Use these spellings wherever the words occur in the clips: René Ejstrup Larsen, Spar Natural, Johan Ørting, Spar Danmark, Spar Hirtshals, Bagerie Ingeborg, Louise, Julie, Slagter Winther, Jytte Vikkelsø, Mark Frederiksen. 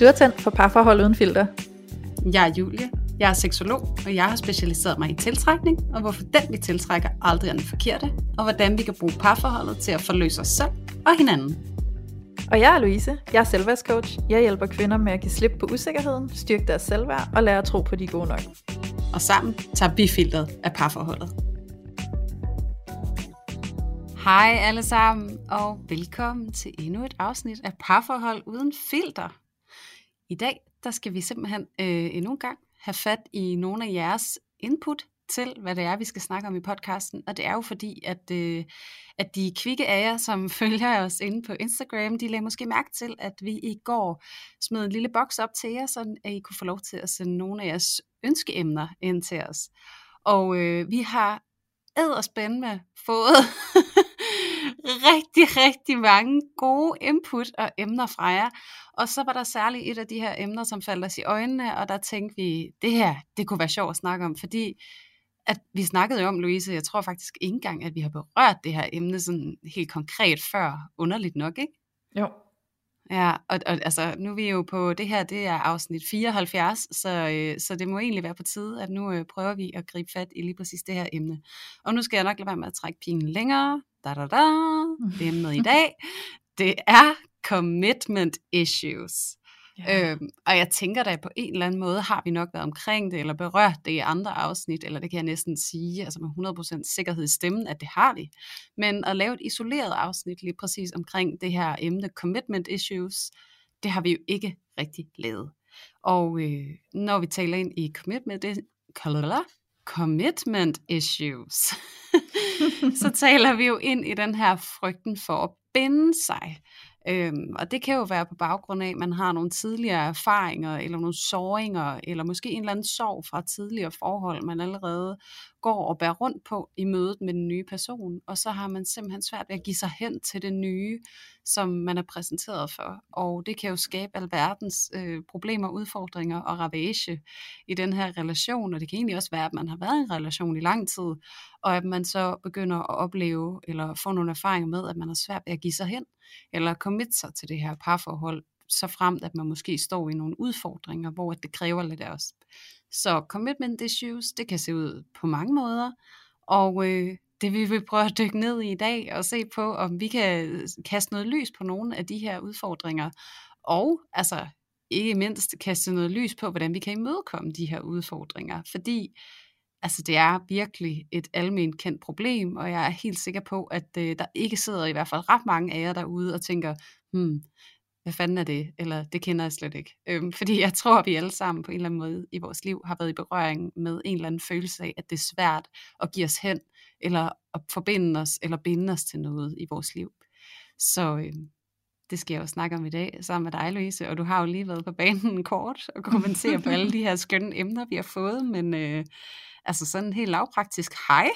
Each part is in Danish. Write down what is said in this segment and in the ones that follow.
Du er tændt for parforhold uden filter. Jeg er Julie, jeg er seksolog, og jeg har specialiseret mig i tiltrækning, og hvorfor den vi tiltrækker aldrig er den forkerte, og hvordan vi kan bruge parforholdet til at forløse os selv og hinanden. Og jeg er Louise, jeg er selvværdscoach. Jeg hjælper kvinder med at give slip på usikkerheden, styrke deres selvværd og lære at tro på, de er gode nok. Og sammen tager vi filteret af parforholdet. Hej alle sammen, og velkommen til endnu et afsnit af Parforhold uden filter. I dag der skal vi simpelthen endnu en gang have fat i nogle af jeres input til, hvad det er, vi skal snakke om i podcasten. Og det er jo fordi, at de kvikke af jer, som følger os inde på Instagram, de lagde måske mærke til, at vi i går smed en lille boks op til jer, så I kunne få lov til at sende nogle af jeres ønskeemner ind til os. Og vi har edderspændende fået rigtig mange gode input og emner fra jer. Og så var der særligt et af de her emner, som faldt os i øjnene, og der tænkte vi, det her, det kunne være sjovt at snakke om, fordi at vi snakkede jo om, Louise, jeg tror faktisk ikke engang, at vi har berørt det her emne sådan helt konkret før, underligt nok, ikke? Jo. Ja, og altså, nu er vi jo på det her, det er afsnit 74, så det må egentlig være på tide, at nu prøver vi at gribe fat i lige præcis det her emne. Og nu skal jeg nok lade være med at trække pinen længere. Det emnet i dag, det er commitment issues. Yeah. Og jeg tænker da, på en eller anden måde har vi nok været omkring det, eller berørt det i andre afsnit, eller det kan jeg næsten sige, altså med 100% sikkerhed i stemmen, at det har vi. Men at lave et isoleret afsnit lige præcis omkring det her emne commitment issues, det har vi jo ikke rigtig lavet. Og når vi taler ind i commitment issues, så taler vi jo ind i den her frygten for at binde sig. Og det kan jo være på baggrund af, at man har nogle tidligere erfaringer, eller nogle såringer, eller måske en eller anden sorg fra tidligere forhold, man allerede går og bærer rundt på i mødet med den nye person. Og så har man simpelthen svært ved at give sig hen til det nye, som man er præsenteret for. Og det kan jo skabe alverdens problemer, udfordringer og ravage i den her relation. Og det kan egentlig også være, at man har været i en relation i lang tid, og at man så begynder at opleve eller få nogle erfaringer med, at man har svært ved at give sig hen, eller committe sig til det her parforhold, så fremt at man måske står i nogle udfordringer, hvor det kræver lidt af os. Så commitment issues, det kan se ud på mange måder, og det vil vi prøve at dykke ned i i dag, og se på, om vi kan kaste noget lys på nogle af de her udfordringer, og altså ikke mindst kaste noget lys på, hvordan vi kan imødekomme de her udfordringer, fordi altså det er virkelig et alment kendt problem, og jeg er helt sikker på, at der ikke sidder i hvert fald ret mange af jer derude og tænker, hvad fanden er det? Eller det kender jeg slet ikke. Fordi jeg tror, at vi alle sammen på en eller anden måde i vores liv har været i berøring med en eller anden følelse af, at det er svært at give os hen, eller at forbinde os, eller binde os til noget i vores liv. Så det skal jeg jo snakke om i dag sammen med dig, Louise, og du har jo lige været på banen kort og kommentere på alle de her skønne emner, vi har fået, men altså sådan helt lavpraktisk, hej.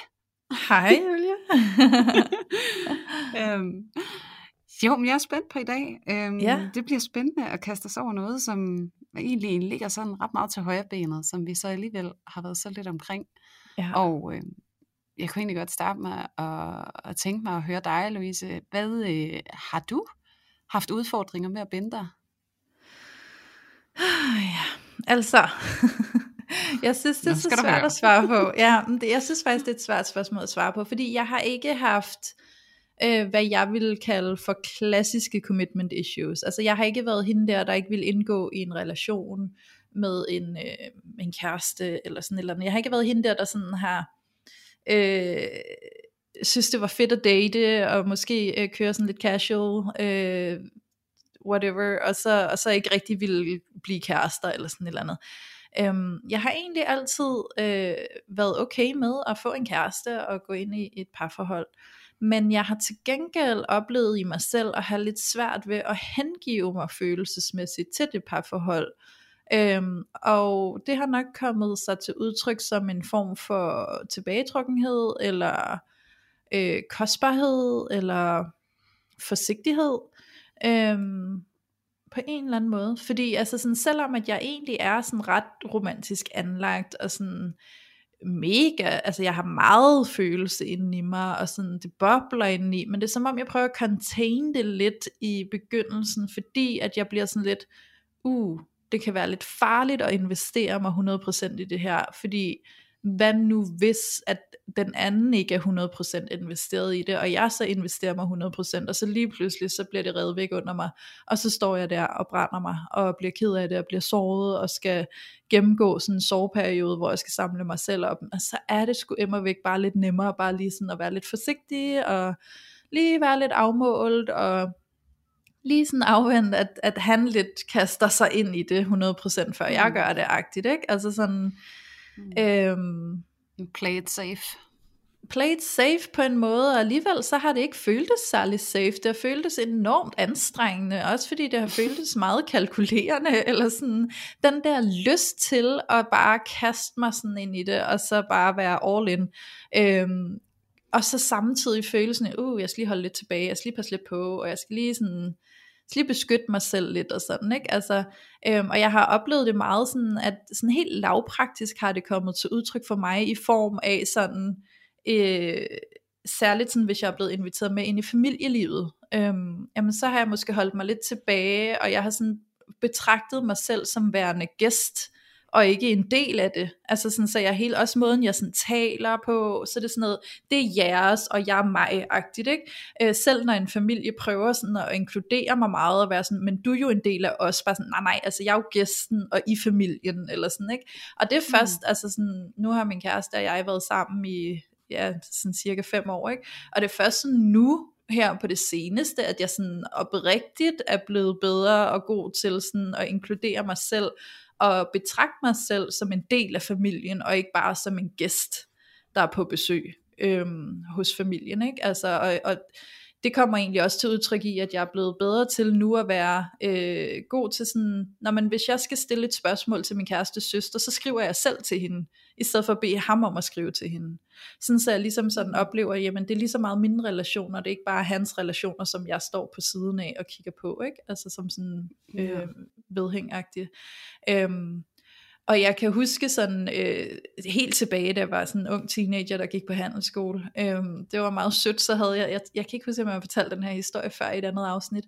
Hej, Julia. Jo, men jeg er spændt på i dag. Ja. Det bliver spændende at kaste os over noget, som egentlig ligger sådan ret meget til højrebenet, som vi så alligevel har været så lidt omkring. Ja. Og jeg kunne egentlig godt starte med at tænke mig at høre dig, Louise. Hvad har du haft udfordringer med at binde dig? Ja, altså... Jeg synes, det er så svært at svare på. Ja, jeg synes faktisk, det er et svært spørgsmål at svare på, fordi jeg har ikke haft, hvad jeg ville kalde for klassiske commitment issues. Altså jeg har ikke været hende der ikke ville indgå i en relation med en kæreste eller sådan et eller andet. Jeg har ikke været hende der sådan har... synes, det var fedt at date, og måske køre sådan lidt casual... whatever, og så ikke rigtig ville blive kærester eller sådan et eller andet. Jeg har egentlig altid været okay med at få en kæreste og gå ind i et parforhold, men jeg har til gengæld oplevet i mig selv at have lidt svært ved at hengive mig følelsesmæssigt til det parforhold, og det har nok kommet sig til udtryk som en form for tilbagetrukkenhed, eller kostbarhed, eller forsigtighed, på en eller anden måde, fordi altså sådan, selvom at jeg egentlig er sådan ret romantisk anlagt og sådan mega, altså jeg har meget følelse inden i mig, og sådan det bobler inden i, men det er som om jeg prøver at containe det lidt i begyndelsen, fordi at jeg bliver sådan lidt det kan være lidt farligt at investere mig 100% i det her, fordi hvad nu hvis, at den anden ikke er 100% investeret i det, og jeg så investerer mig 100%, og så lige pludselig, så bliver det revet væk under mig, og så står jeg der og brænder mig, og bliver ked af det, og bliver såret, og skal gennemgå sådan en sårperiode, hvor jeg skal samle mig selv op, og så er det sgu immervæk bare lidt nemmere, bare lige sådan at være lidt forsigtig, og lige være lidt afmålt, og lige sådan afvendt, at han lidt kaster sig ind i det 100%, før jeg gør det agtigt, ikke? Altså sådan, play it safe. Play it safe på en måde, og alligevel så har det ikke føltes særlig safe. Det har føltes enormt anstrengende, også fordi det har føltes meget kalkulerende, eller sådan den der lyst til at bare kaste mig sådan ind i det, og så bare være all in. Og så samtidig følelsen af, jeg skal lige holde lidt tilbage, jeg skal lige passe lidt på, og jeg skal lige sådan... Så lige beskytte mig selv lidt og sådan, ikke? Altså, og jeg har oplevet det meget sådan, at sådan helt lavpraktisk har det kommet til udtryk for mig i form af sådan, særligt sådan, hvis jeg er blevet inviteret med ind i familielivet, jamen så har jeg måske holdt mig lidt tilbage, og jeg har sådan betragtet mig selv som værende gæst, og ikke en del af det, altså sådan, så jeg helt også måden, jeg sådan taler på, så det er sådan noget, det er jeres, og jeg er mig-agtigt, ikke? Selv når en familie prøver sådan at inkludere mig meget, og være sådan, men du er jo en del af os, bare sådan, nej, altså jeg er jo gæsten, og i familien, eller sådan, ikke? Og det er først, altså sådan, nu har min kæreste og jeg været sammen i, sådan cirka 5 år, ikke? Og det er først sådan nu, her på det seneste, at jeg sådan oprigtigt er blevet bedre, og god til sådan at inkludere mig selv, og betragte mig selv som en del af familien, og ikke bare som en gæst, der er på besøg hos familien, ikke? Altså, og det kommer egentlig også til udtryk i, at jeg er blevet bedre til nu at være god til sådan, hvis jeg skal stille et spørgsmål til min kærestes søster, så skriver jeg selv til hende, i stedet for at bede ham om at skrive til hende. Sådan så jeg ligesom sådan oplever, jamen det er lige så meget mine relationer, det er ikke bare hans relationer, som jeg står på siden af og kigger på, ikke? Altså som sådan vedhængagtigt. Og jeg kan huske sådan helt tilbage, da jeg var sådan en ung teenager, der gik på handelsskole. Det var meget sødt, så havde jeg kan ikke huske, om jeg fortalte den her historie før i et andet afsnit.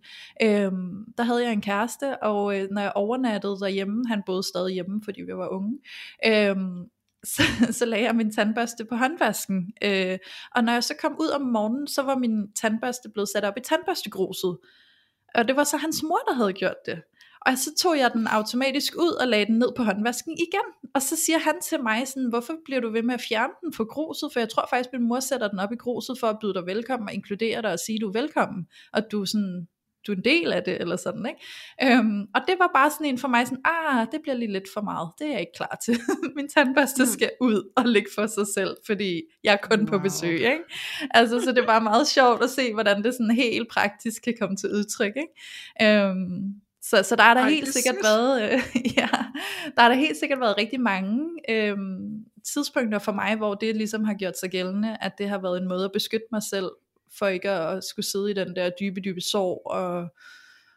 Der havde jeg en kæreste, og når jeg overnattede derhjemme, han boede stadig hjemme, fordi vi var unge, så lagde jeg min tandbørste på håndvasken. Og når jeg så kom ud om morgenen, så var min tandbørste blevet sat op i tandbørstegroset. Og det var så hans mor, der havde gjort det. Og så tog jeg den automatisk ud og lagde den ned på håndvasken igen. Og så siger han til mig sådan, hvorfor bliver du ved med at fjerne den på gruset? For jeg tror faktisk, min mor sætter den op i gruset for at byde dig velkommen og inkludere dig og sige, du er velkommen. Og du er en del af det, eller sådan, ikke? Og det var bare sådan en for mig, sådan, det bliver lige lidt for meget, det er jeg ikke klar til. Min tandbørste skal ud og ligge for sig selv, fordi jeg er kun på besøg, ikke? Altså, så det var meget sjovt at se, hvordan det sådan helt praktisk kan komme til udtryk, ikke? Så der er der helt sikkert været, rigtig mange tidspunkter for mig, hvor det ligesom har gjort sig gældende, at det har været en måde at beskytte mig selv, for ikke at skulle sidde i den der dybe sorg,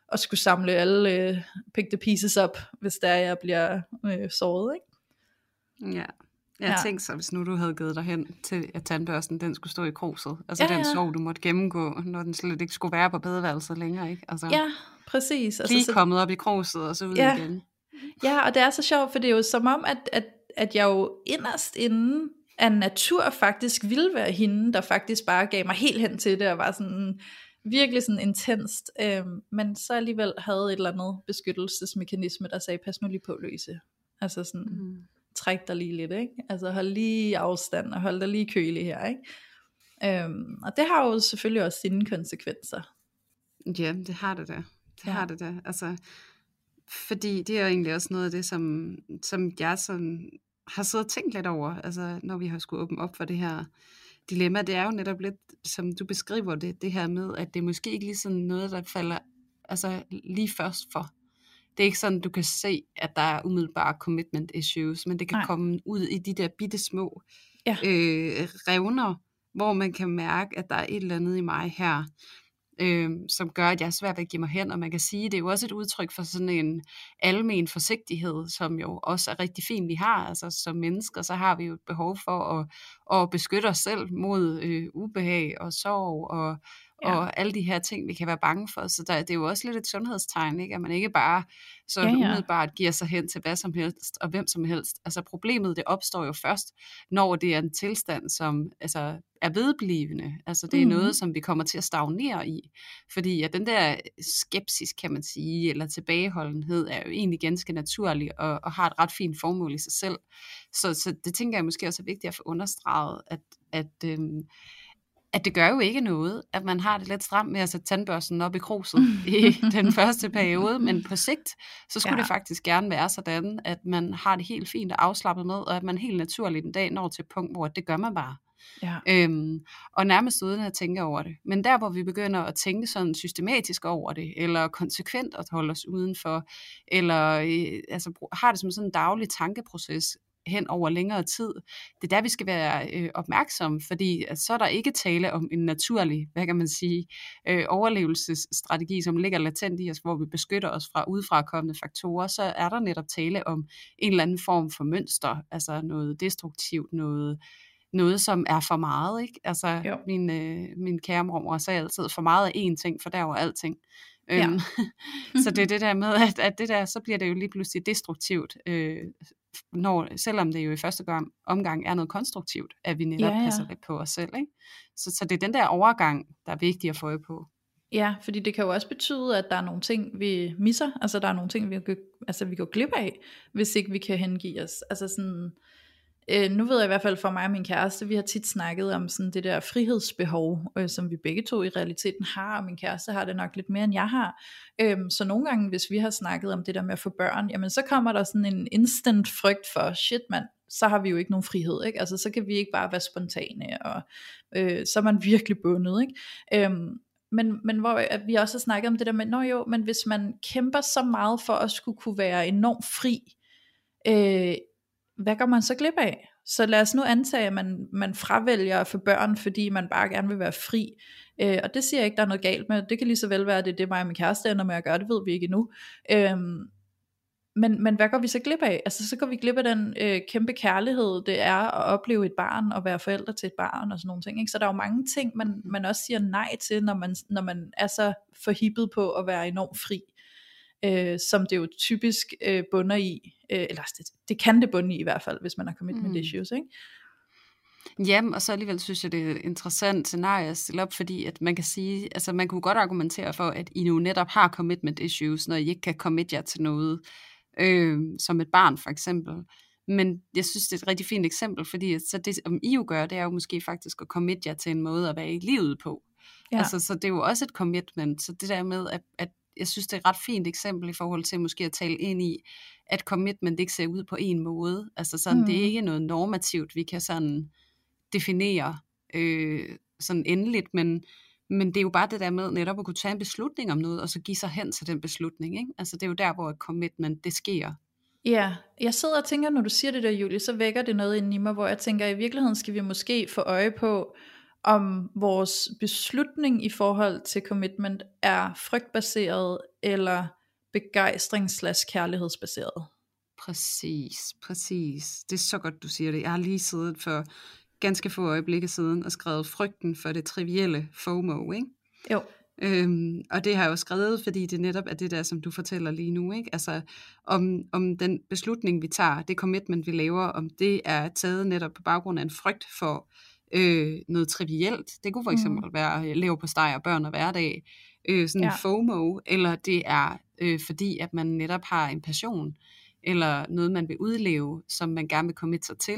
og skulle samle alle pick the pieces op, hvis der jeg bliver såret, ikke? Ja. Jeg tænkte så, hvis nu du havde givet dig hen til, at tandbørsten den skulle stå i kruset, altså den sorg, du måtte gennemgå, når den slet ikke skulle være på badeværelset længere, ikke? Altså, ja, præcis. Altså, lige kommet op i kruset, og så ud igen. Ja, og det er så sjovt, for det er jo som om, at jeg jo inderst inden, af natur faktisk ville være hende, der faktisk bare gav mig helt hen til det, og var sådan virkelig sådan intenst, men så alligevel havde et eller andet beskyttelsesmekanisme, der sagde, pas nu lige på, Louise. Altså sådan, træk dig lige lidt, ikke? Altså hold lige afstand, og hold dig lige kølig her, ikke? Og det har jo selvfølgelig også sine konsekvenser. Ja, det har det da. Altså, fordi det er egentlig også noget af det, som jeg sådan har siddet og tænkt lidt over, altså når vi har skulle åbne op for det her dilemma. Det er jo netop lidt, som du beskriver det her med, at det måske ikke lige sådan noget, der falder altså lige først for. Det er ikke sådan, du kan se, at der er umiddelbare commitment issues, men det kan komme ud i de der bitte små revner, hvor man kan mærke, at der er et eller andet i mig her, som gør, at jeg er svært ved at give mig hen, og man kan sige, det er jo også et udtryk for sådan en almen forsigtighed, som jo også er rigtig fint, vi har, altså som mennesker, så har vi jo et behov for at beskytte os selv mod ubehag og sorg, og ja. Og alle de her ting, vi kan være bange for. Så det er jo også lidt et sundhedstegn, ikke? At man ikke bare så umiddelbart giver sig hen til hvad som helst og hvem som helst. Altså problemet, det opstår jo først, når det er en tilstand, som altså, er vedblivende. Altså det er noget, som vi kommer til at stagnere i. Fordi at den der skepsis, kan man sige, eller tilbageholdenhed, er jo egentlig ganske naturlig og har et ret fint formål i sig selv. Så det tænker jeg måske også er vigtigt at få understreget, at det gør jo ikke noget, at man har det lidt stramt med at sætte tandbørsten op i kruset i den første periode, men på sigt, så skulle det faktisk gerne være sådan, at man har det helt fint og afslappet med, og at man helt naturligt en dag når til et punkt, hvor det gør man bare. Ja. Og nærmest uden at tænke over det. Men der hvor vi begynder at tænke sådan systematisk over det, eller konsekvent at holde os udenfor, eller altså, har det som sådan en daglig tankeproces hen over længere tid, det er der vi skal være opmærksomme, fordi at så er der ikke tale om en naturlig, hvad kan man sige, overlevelsesstrategi, som ligger latent i os, hvor vi beskytter os fra udefrakommende faktorer. Så er der netop tale om en eller anden form for mønster, altså noget destruktivt, noget som er for meget, ikke? Altså min kære mormor sagde altid, for meget af én ting, for der var alting. Så det er det der med, at det der, så bliver det jo lige pludselig destruktivt, selvom det jo i første omgang er noget konstruktivt, at vi netop passer lidt på os selv, ikke? Så det er den der overgang, der er vigtig at få øje på. Ja, fordi det kan jo også betyde, at der er nogle ting, vi misser, altså der er nogle ting, vi går glip af, hvis ikke vi kan hengive os, altså sådan... Nu ved jeg i hvert fald for mig og min kæreste, vi har tit snakket om sådan det der frihedsbehov, som vi begge to i realiteten har, og min kæreste har det nok lidt mere end jeg har. Så nogle gange, hvis vi har snakket om det der med at få børn, jamen så kommer der sådan en instant frygt for, shit mand, så har vi jo ikke nogen frihed, ikke? Altså så kan vi ikke bare være spontane, og så er man virkelig bundet, ikke? Men hvor at vi også har snakket om det der med, men hvis man kæmper så meget for at skulle kunne være enormt fri, hvad går man så glip af? Så lad os nu antage, at man fravælger at få børn, fordi man bare gerne vil være fri. Og det siger jeg ikke, der er noget galt med. Det kan lige så vel være, at det er det, mig og min kæreste ender med at gøre. Det ved vi ikke endnu. Men hvad går vi så glip af? Altså så går vi glip af den kæmpe kærlighed, det er at opleve et barn, og være forældre til et barn, og sådan nogle ting, ikke? Så der er jo mange ting, man også siger nej til, når man er så forhippet på at være enormt fri. Som det jo typisk bunder i, eller det kan det bunde i hvert fald, hvis man har commitment issues, ikke? Jamen, og så alligevel synes jeg, det er et interessant scenarie at stille op, fordi at man kan sige, altså man kunne godt argumentere for, at I nu netop har commitment issues, når I ikke kan commit jer til noget, som et barn for eksempel. Men jeg synes, det er et rigtig fint eksempel, fordi så det, om I jo gør, det er jo måske faktisk at commit jer til en måde at være i livet på. Ja. Altså, så det er jo også et commitment, så det der med, at jeg synes, det er et ret fint eksempel i forhold til måske at tale ind i, at commitment ikke ser ud på en måde. Altså sådan, det er ikke noget normativt, vi kan sådan definere sådan endeligt, men det er jo bare det der med netop at kunne tage en beslutning om noget, og så give sig hen til den beslutning, ikke? Altså det er jo der, hvor commitment, det sker. Ja, jeg sidder og tænker, når du siger det der, Julie, så vækker det noget inde i mig, hvor jeg tænker, i virkeligheden skal vi måske få øje på, om vores beslutning i forhold til commitment er frygtbaseret eller begejstrings/kærlighedsbaseret. Præcis. Det er så godt, du siger det. Jeg har lige siddet for ganske få øjeblikke siden og skrevet frygten for det trivielle FOMO, ikke? Jo. Og det har jeg jo skrevet, fordi det netop er det der, som du fortæller lige nu, ikke? Altså om den beslutning, vi tager, det commitment, vi laver, om det er taget netop på baggrund af en frygt for noget trivielt. Det kunne for eksempel være leverpostej og børn og hverdag, sådan en FOMO, eller det er fordi, at man netop har en passion, eller noget, man vil udleve, som man gerne vil committe sig til.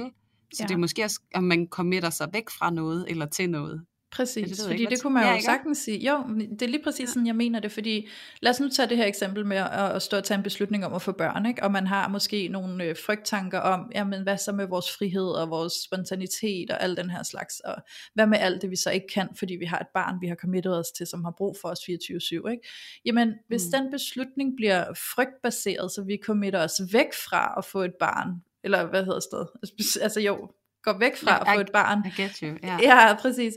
Så det er måske også, om man committer sig væk fra noget, eller til noget. Præcis, ja, fordi det kunne man jo sagtens sige. Jo, det er lige præcis sådan, jeg mener det, fordi lad os nu tage det her eksempel med at stå og tage en beslutning om at få børn, ikke? Og man har måske nogle frygttanker om, jamen hvad så med vores frihed og vores spontanitet og al den her slags, og hvad med alt det vi så ikke kan, fordi vi har et barn, vi har committet os til, som har brug for os 24/7, ikke? Jamen hvis den beslutning bliver frygtbaseret, så vi committer os væk fra at få et barn, eller hvad hedder det, altså går væk fra at få et barn. I get you, yeah. Ja, præcis.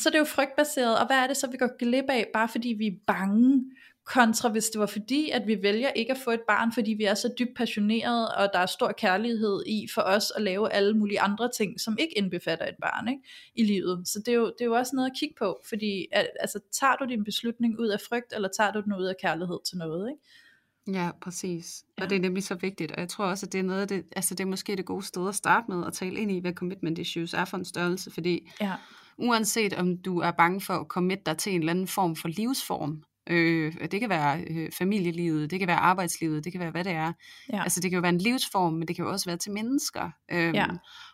Så det er jo frygtbaseret, og hvad er det så, vi går glip af, bare fordi vi er bange? kontra hvis det var fordi, at vi vælger ikke at få et barn, fordi vi er så dybt passionerede, og der er stor kærlighed i for os at lave alle mulige andre ting, som ikke indbefatter et barn, ikke, i livet. Så det er jo også noget at kigge på, fordi altså, tager du din beslutning ud af frygt, eller tager du den ud af kærlighed til noget, ikke? Ja, præcis. Ja. Og det er nemlig så vigtigt, og jeg tror også, at det er noget af det, altså det er måske det gode sted at starte med at tale ind i, hvad commitment issues er for en størrelse, fordi uanset om du er bange for at committe dig til en eller anden form for livsform, det kan være familielivet, det kan være arbejdslivet, det kan være hvad det er. Ja. Altså det kan jo være en livsform, men det kan jo også være til mennesker.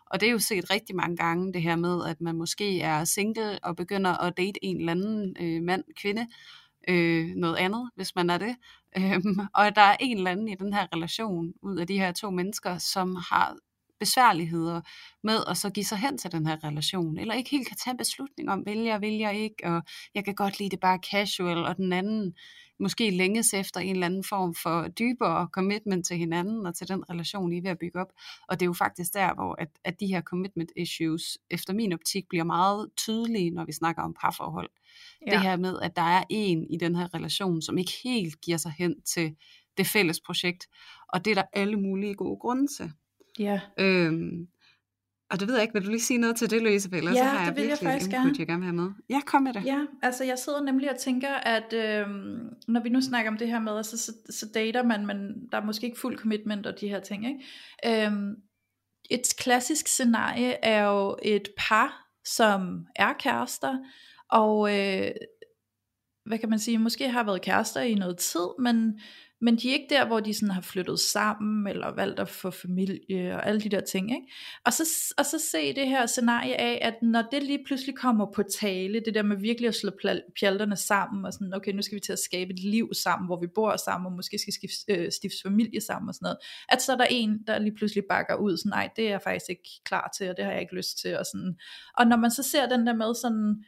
Og det er jo set rigtig mange gange det her med, at man måske er single og begynder at date en eller anden mand, kvinde, noget andet, hvis man er det. Og der er en eller anden i den her relation ud af de her to mennesker, som har besværligheder med at så give sig hen til den her relation, eller ikke helt kan tage beslutning om, vil jeg ikke, og jeg kan godt lide det bare casual, og den anden måske længes efter en eller anden form for dybere commitment til hinanden, og til den relation, I er ved at bygge op. Og det er jo faktisk der, hvor at de her commitment issues, efter min optik, bliver meget tydelige, når vi snakker om parforhold. Ja. Det her med, at der er en i den her relation, som ikke helt giver sig hen til det fælles projekt, og det er der alle mulige gode grunde til. Ja. Og det ved jeg ikke, vil du lige sige noget til det, Louise? Ja, så har det vil jeg faktisk gerne. Jeg gerne have med. Ja, kom med det. Ja, altså jeg sidder nemlig og tænker, at når vi nu snakker om det her med, så dater man, men der er måske ikke fuld commitment og de her ting, ikke? Et klassisk scenarie er jo et par, som er kærester, og hvad kan man sige, måske har været kærester i noget tid, men de er ikke der, hvor de sådan har flyttet sammen, eller valgt at få familie, og alle de der ting, ikke? Og så se det her scenarie af, at når det lige pludselig kommer på tale, det der med virkelig at slå pjalterne sammen, og sådan, okay, nu skal vi til at skabe et liv sammen, hvor vi bor sammen, og måske skal stifte familie sammen, og sådan noget, at så er der en, der lige pludselig bakker ud, sådan, nej, det er jeg faktisk ikke klar til, og det har jeg ikke lyst til, og sådan. Og når man så ser den der med sådan,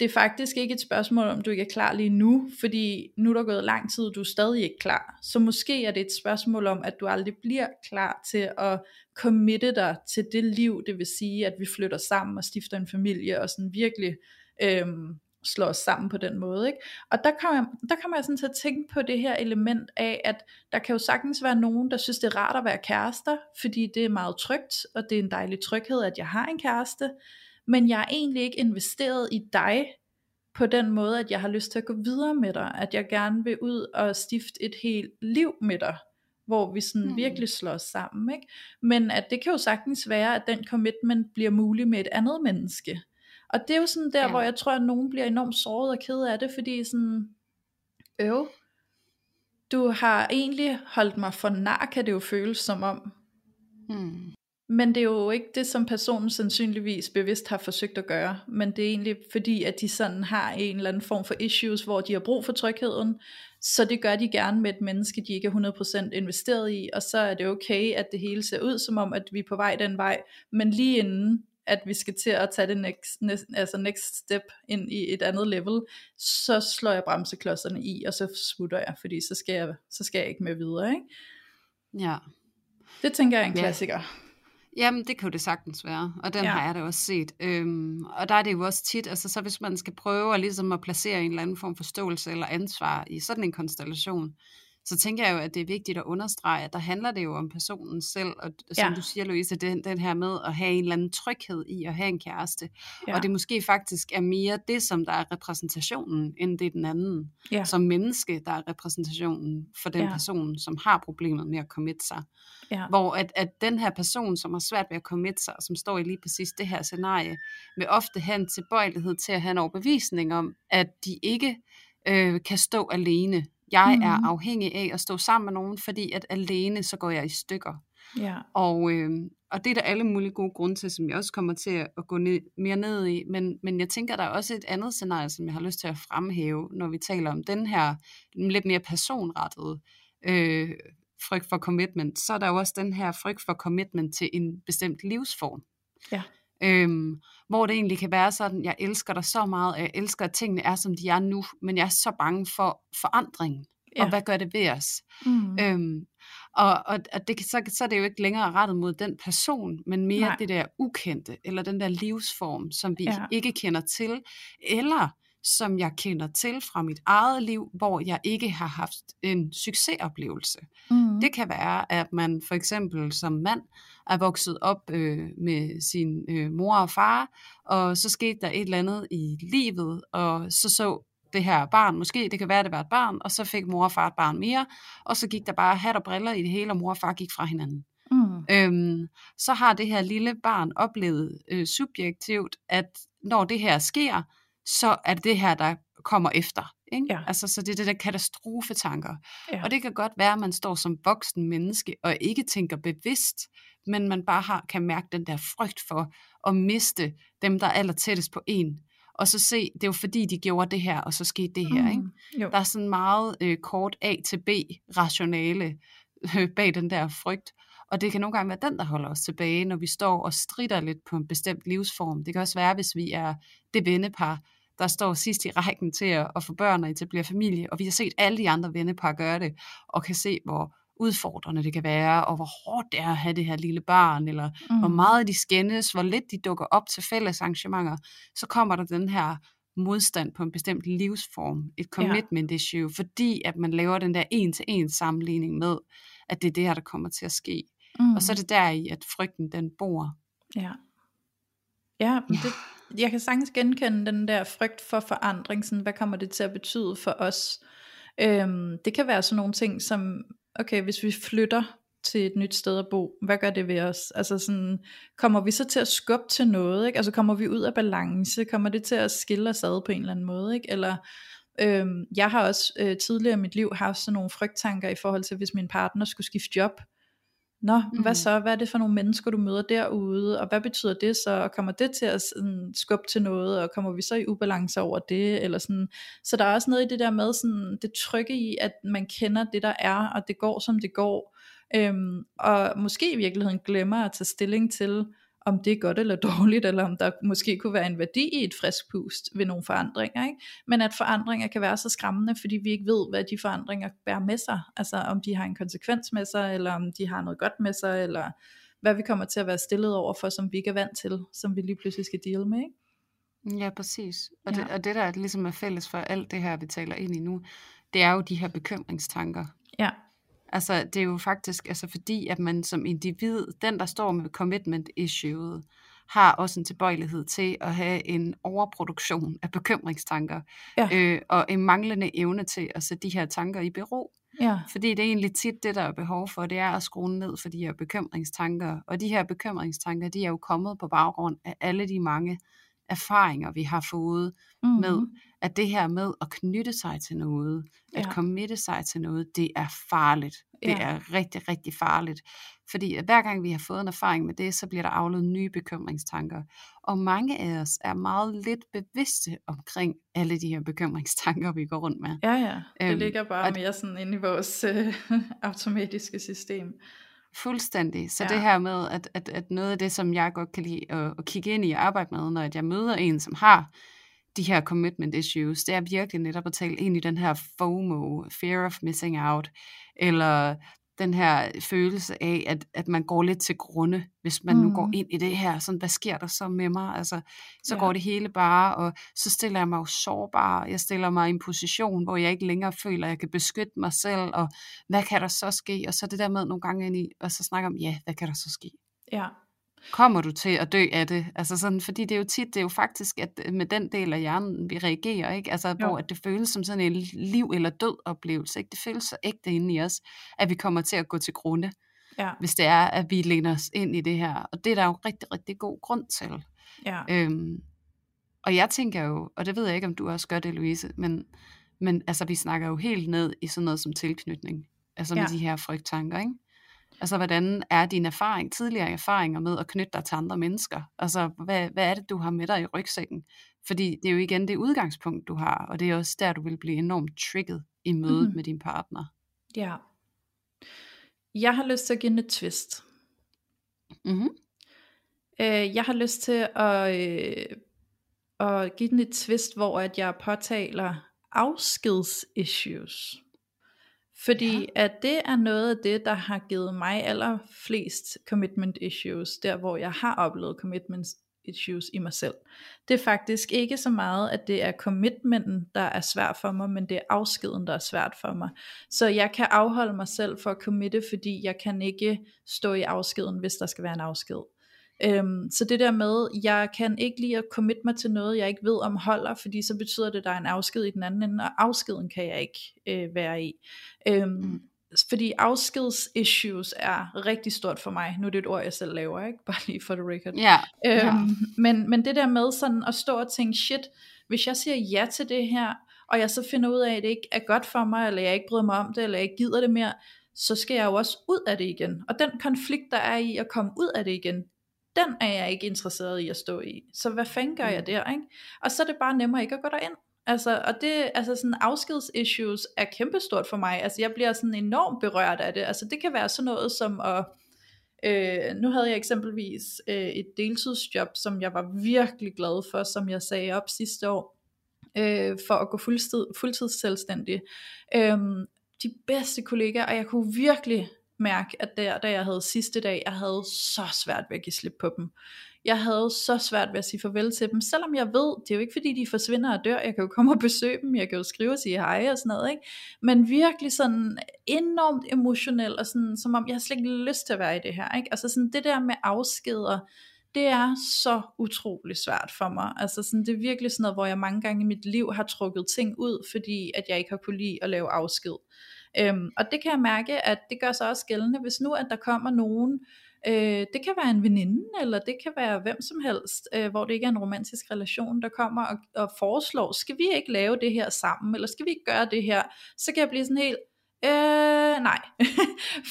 det er faktisk ikke et spørgsmål, om du ikke er klar lige nu, fordi nu er der gået lang tid, og du er stadig ikke klar. Så måske er det et spørgsmål om, at du aldrig bliver klar til at committe dig til det liv, det vil sige, at vi flytter sammen og stifter en familie, og sådan virkelig slår os sammen på den måde, ikke? Og der kommer jeg sådan til at tænke på det her element af, at der kan jo sagtens være nogen, der synes, det er rart at være kærester, fordi det er meget trygt, og det er en dejlig tryghed, at jeg har en kæreste, men jeg er egentlig ikke investeret i dig på den måde, at jeg har lyst til at gå videre med dig, at jeg gerne vil ud og stifte et helt liv med dig, hvor vi sådan virkelig slår os sammen, ikke? Men at det kan jo sagtens være, at den commitment bliver mulig med et andet menneske. Og det er jo sådan der, hvor jeg tror, at nogen bliver enormt såret og ked af det, fordi sådan, du har egentlig holdt mig for nar, kan det jo føles som om. Men det er jo ikke det, som personen sandsynligvis bevidst har forsøgt at gøre, men det er egentlig fordi, at de sådan har en eller anden form for issues, hvor de har brug for trygheden, så det gør de gerne med et menneske, de ikke er 100% investeret i, og så er det okay, at det hele ser ud som om, at vi er på vej den vej, men lige inden, at vi skal til at tage det next step ind i et andet level, så slår jeg bremseklodserne i, og så smutter jeg, fordi så skal jeg ikke med videre, ikke? Ja. Det tænker jeg er en klassiker. Jamen, det kan jo det sagtens være, og den har jeg da også set. Og der er det jo også tit, altså så hvis man skal prøve at, ligesom at placere en eller anden form for forståelse eller ansvar i sådan en konstellation, så tænker jeg jo, at det er vigtigt at understrege, at der handler det jo om personen selv, og som du siger, Louise, den her med at have en eller anden tryghed i at have en kæreste, og det måske faktisk er mere det, som der er repræsentationen, end det er den anden, som menneske, der er repræsentationen for den person, som har problemet med at committe sig, hvor at den her person, som har svært ved at committe sig, og som står i lige præcis det her scenarie, vil ofte have en tilbøjelighed til at have en overbevisning om, at de ikke kan stå alene. Jeg er afhængig af at stå sammen med nogen, fordi at alene, så går jeg i stykker. Ja. Og det er der alle mulige gode grunde til, som jeg også kommer til at gå mere ned i. Men jeg tænker, der er også et andet scenarie, som jeg har lyst til at fremhæve, når vi taler om den her lidt mere personrettede frygt for commitment. Så er der jo også den her frygt for commitment til en bestemt livsform. Ja. Hvor det egentlig kan være sådan, jeg elsker dig så meget, jeg elsker, at tingene er, som de er nu, men jeg er så bange for forandringen, og hvad gør det ved os? Og det, så er det jo ikke længere rettet mod den person, men mere det der ukendte, eller den der livsform, som vi ikke kender til, eller som jeg kender til fra mit eget liv, hvor jeg ikke har haft en succesoplevelse. Mm-hmm. Det kan være, at man for eksempel som mand er vokset op med sin mor og far, og så skete der et eller andet i livet, og så det her barn, måske det kan være, at det var et barn, og så fik mor og far et barn mere, og så gik der bare hat og briller i det hele, og mor og far gik fra hinanden. Mm. Så har det her lille barn oplevet subjektivt, at når det her sker, så er det her, der kommer efter. Ikke? Ja. Altså, så det er det der katastrofetanker. Ja. Og det kan godt være, at man står som voksen menneske og ikke tænker bevidst, men man bare kan mærke den der frygt for at miste dem, der er allertættest på en. Og så se, det er jo fordi, de gjorde det her, og så skete det her. Mm. Ikke? Der er sådan meget kort A til B rationale bag den der frygt. Og det kan nogle gange være den, der holder os tilbage, når vi står og strider lidt på en bestemt livsform. Det kan også være, hvis vi er det vennepar, der står sidst i rækken til at få børn og etablere familie, og vi har set alle de andre vennepar gøre det, og kan se, hvor udfordrende det kan være, og hvor hårdt det er at have det her lille barn, eller hvor meget de skændes, hvor lidt de dukker op til fælles arrangementer, så kommer der den her modstand på en bestemt livsform, et commitment issue, fordi at man laver den der en-til-en sammenligning med, at det er det her, der kommer til at ske. Mm. Og så er det deri, at frygten den bor. Ja, det, jeg kan sagtens genkende den der frygt for forandring, sådan, hvad kommer det til at betyde for os? Det kan være sådan nogle ting som, okay, hvis vi flytter til et nyt sted at bo, hvad gør det ved os? Altså sådan, kommer vi så til at skubbe til noget, ikke? Altså kommer vi ud af balance? Kommer det til at skille os ad på en eller anden måde, ikke? Eller jeg har også tidligere i mit liv haft sådan nogle frygttanker i forhold til, hvis min partner skulle skifte job. Nå, hvad så? Hvad er det for nogle mennesker, du møder derude? Og hvad betyder det så? Og kommer det til at skubbe til noget? Og kommer vi så i ubalance over det? Eller sådan. Så der er også noget i det der med, sådan, det trygge i, at man kender det, der er, og det går, som det går. Og måske i virkeligheden glemmer at tage stilling til, om det er godt eller dårligt, eller om der måske kunne være en værdi i et frisk pust ved nogle forandringer, ikke? Men at forandringer kan være så skræmmende, fordi vi ikke ved, hvad de forandringer bærer med sig, altså om de har en konsekvens med sig, eller om de har noget godt med sig, eller hvad vi kommer til at være stillet over for, som vi ikke er vant til, som vi lige pludselig skal deal med, ikke? Ja, præcis. Og, ja. Det der ligesom er fælles for alt det her, vi taler ind i nu, det er jo de her bekymringstanker. Ja. Altså det er jo faktisk, altså fordi at man som individ, den der står med commitment issueet, har også en tilbøjelighed til at have en overproduktion af bekymringstanker, og en manglende evne til at sætte de her tanker i bero. Ja. Fordi det er egentlig tit det, der er behov for, det er at skrue ned for de her bekymringstanker, og de her bekymringstanker, de er jo kommet på baggrund af alle de mange erfaringer, vi har fået med, at det her med at knytte sig til noget, at committe sig til noget, det er farligt. Det er rigtig, rigtig farligt. Fordi hver gang vi har fået en erfaring med det, så bliver der afledt nye bekymringstanker. Og mange af os er meget lidt bevidste omkring alle de her bekymringstanker, vi går rundt med. Ja, det ligger bare mere sådan inde i vores automatiske system. Fuldstændig. Så det her med, at noget af det, som jeg godt kan lide at kigge ind i og arbejde med, når jeg møder en, som har de her commitment issues, det er virkelig netop at tale ind i den her FOMO, fear of missing out, eller den her følelse af, at man går lidt til grunde, hvis man nu går ind i det her, sådan, hvad sker der så med mig? Altså, så går det hele bare, og så stiller jeg mig jo sårbar, jeg stiller mig i en position, hvor jeg ikke længere føler, at jeg kan beskytte mig selv, og hvad kan der så ske? Og så det der med nogle gange ind i, og så snakker om, hvad kan der så ske? Ja. Kommer du til at dø af det? Altså sådan, fordi det er jo tit, det er jo faktisk, at med den del af hjernen, vi reagerer, ikke? Altså, hvor at det føles som sådan en liv- eller død-oplevelse, ikke? Det føles så ægte inde i os, at vi kommer til at gå til grunde, hvis det er, at vi læner os ind i det her. Og det er der jo rigtig, rigtig god grund til. Ja. Og jeg tænker jo, og det ved jeg ikke, om du også gør det, Louise, men altså, vi snakker jo helt ned i sådan noget som tilknytning, altså med de her frygttanker, ikke? Altså, hvordan er din erfaring, tidligere erfaringer med at knytte dig til andre mennesker? Altså, hvad er det, du har med dig i rygsækken? Fordi det er jo igen det udgangspunkt, du har, og det er også der, du vil blive enormt trigget i mødet med din partner. Ja. Jeg har lyst til at give den et twist. Mm-hmm. Jeg har lyst til at give den et twist, hvor at jeg påtaler afskedsissues. Fordi at det er noget af det, der har givet mig allerflest commitment issues, der hvor jeg har oplevet commitment issues i mig selv. Det er faktisk ikke så meget, at det er commitmenten, der er svært for mig, men det er afskeden, der er svært for mig. Så jeg kan afholde mig selv for at committe, fordi jeg kan ikke stå i afskeden, hvis der skal være en afsked. Så det der med, jeg kan ikke lide at committe mig til noget, jeg ikke ved om holder, fordi så betyder det, at der er en afsked i den anden ende, og afskeden kan jeg ikke være i. Fordi afskedsissues er rigtig stort for mig. Nu er det et ord, jeg selv laver, ikke? Bare lige for the record. Men det der med sådan at stå og tænke, shit, hvis jeg siger ja til det her, og jeg så finder ud af, at det ikke er godt for mig, eller jeg ikke bryder mig om det, eller jeg ikke gider det mere, så skal jeg jo også ud af det igen. Og den konflikt, der er i at komme ud af det igen, den er jeg ikke interesseret i at stå i. Så hvad fanden gør jeg der, ikke? Og så er det bare nemmere ikke at gå derind. Altså, og det, altså sådan afskedsissues er kæmpestort for mig. Altså jeg bliver sådan enormt berørt af det. Altså det kan være sådan noget som at nu havde jeg eksempelvis et deltidsjob, som jeg var virkelig glad for, som jeg sagde op sidste år for at gå fuldtidsselvstændig. De bedste kollegaer, og jeg kunne virkelig mærke, at der, da jeg havde sidste dag, jeg havde så svært ved at give slip på dem. Jeg havde så svært ved at sige farvel til dem, selvom jeg ved, det er jo ikke fordi de forsvinder og dør, jeg kan jo komme og besøge dem, jeg kan jo skrive og sige hej og sådan noget, ikke? Men virkelig sådan enormt emotionel, og sådan, som om jeg har slet ikke lyst til at være i det her, ikke? Altså sådan det der med afskeder, det er så utrolig svært for mig, altså sådan, det er virkelig sådan noget, hvor jeg mange gange i mit liv har trukket ting ud, fordi at jeg ikke har kunne lide at lave afsked. Og det kan jeg mærke, at det gør sig også gældende, hvis nu at der kommer nogen, det kan være en veninde, eller det kan være hvem som helst, hvor det ikke er en romantisk relation, der kommer og foreslår, skal vi ikke lave det her sammen, eller skal vi ikke gøre det her, så kan jeg blive sådan helt, nej,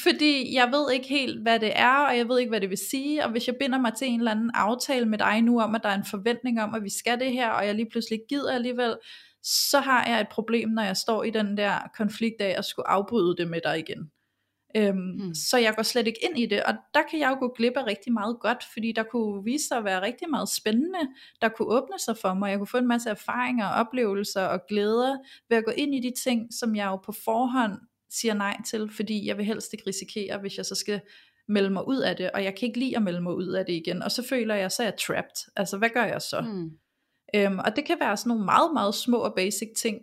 fordi jeg ved ikke helt, hvad det er, og jeg ved ikke, hvad det vil sige, og hvis jeg binder mig til en eller anden aftale med dig nu, om at der er en forventning om, at vi skal det her, og jeg lige pludselig gider alligevel, så har jeg et problem, når jeg står i den der konflikt af at skulle afbryde det med dig igen. Så jeg går slet ikke ind i det, og der kan jeg jo gå glip af rigtig meget godt, fordi der kunne vise sig at være rigtig meget spændende, der kunne åbne sig for mig, jeg kunne få en masse erfaringer, oplevelser og glæder ved at gå ind i de ting, som jeg jo på forhånd siger nej til, fordi jeg vil helst ikke risikere, hvis jeg så skal melde mig ud af det, og jeg kan ikke lide at melde mig ud af det igen, og så føler jeg, så er jeg trapped, altså hvad gør jeg så? Og det kan være sådan nogle meget, meget små og basic ting,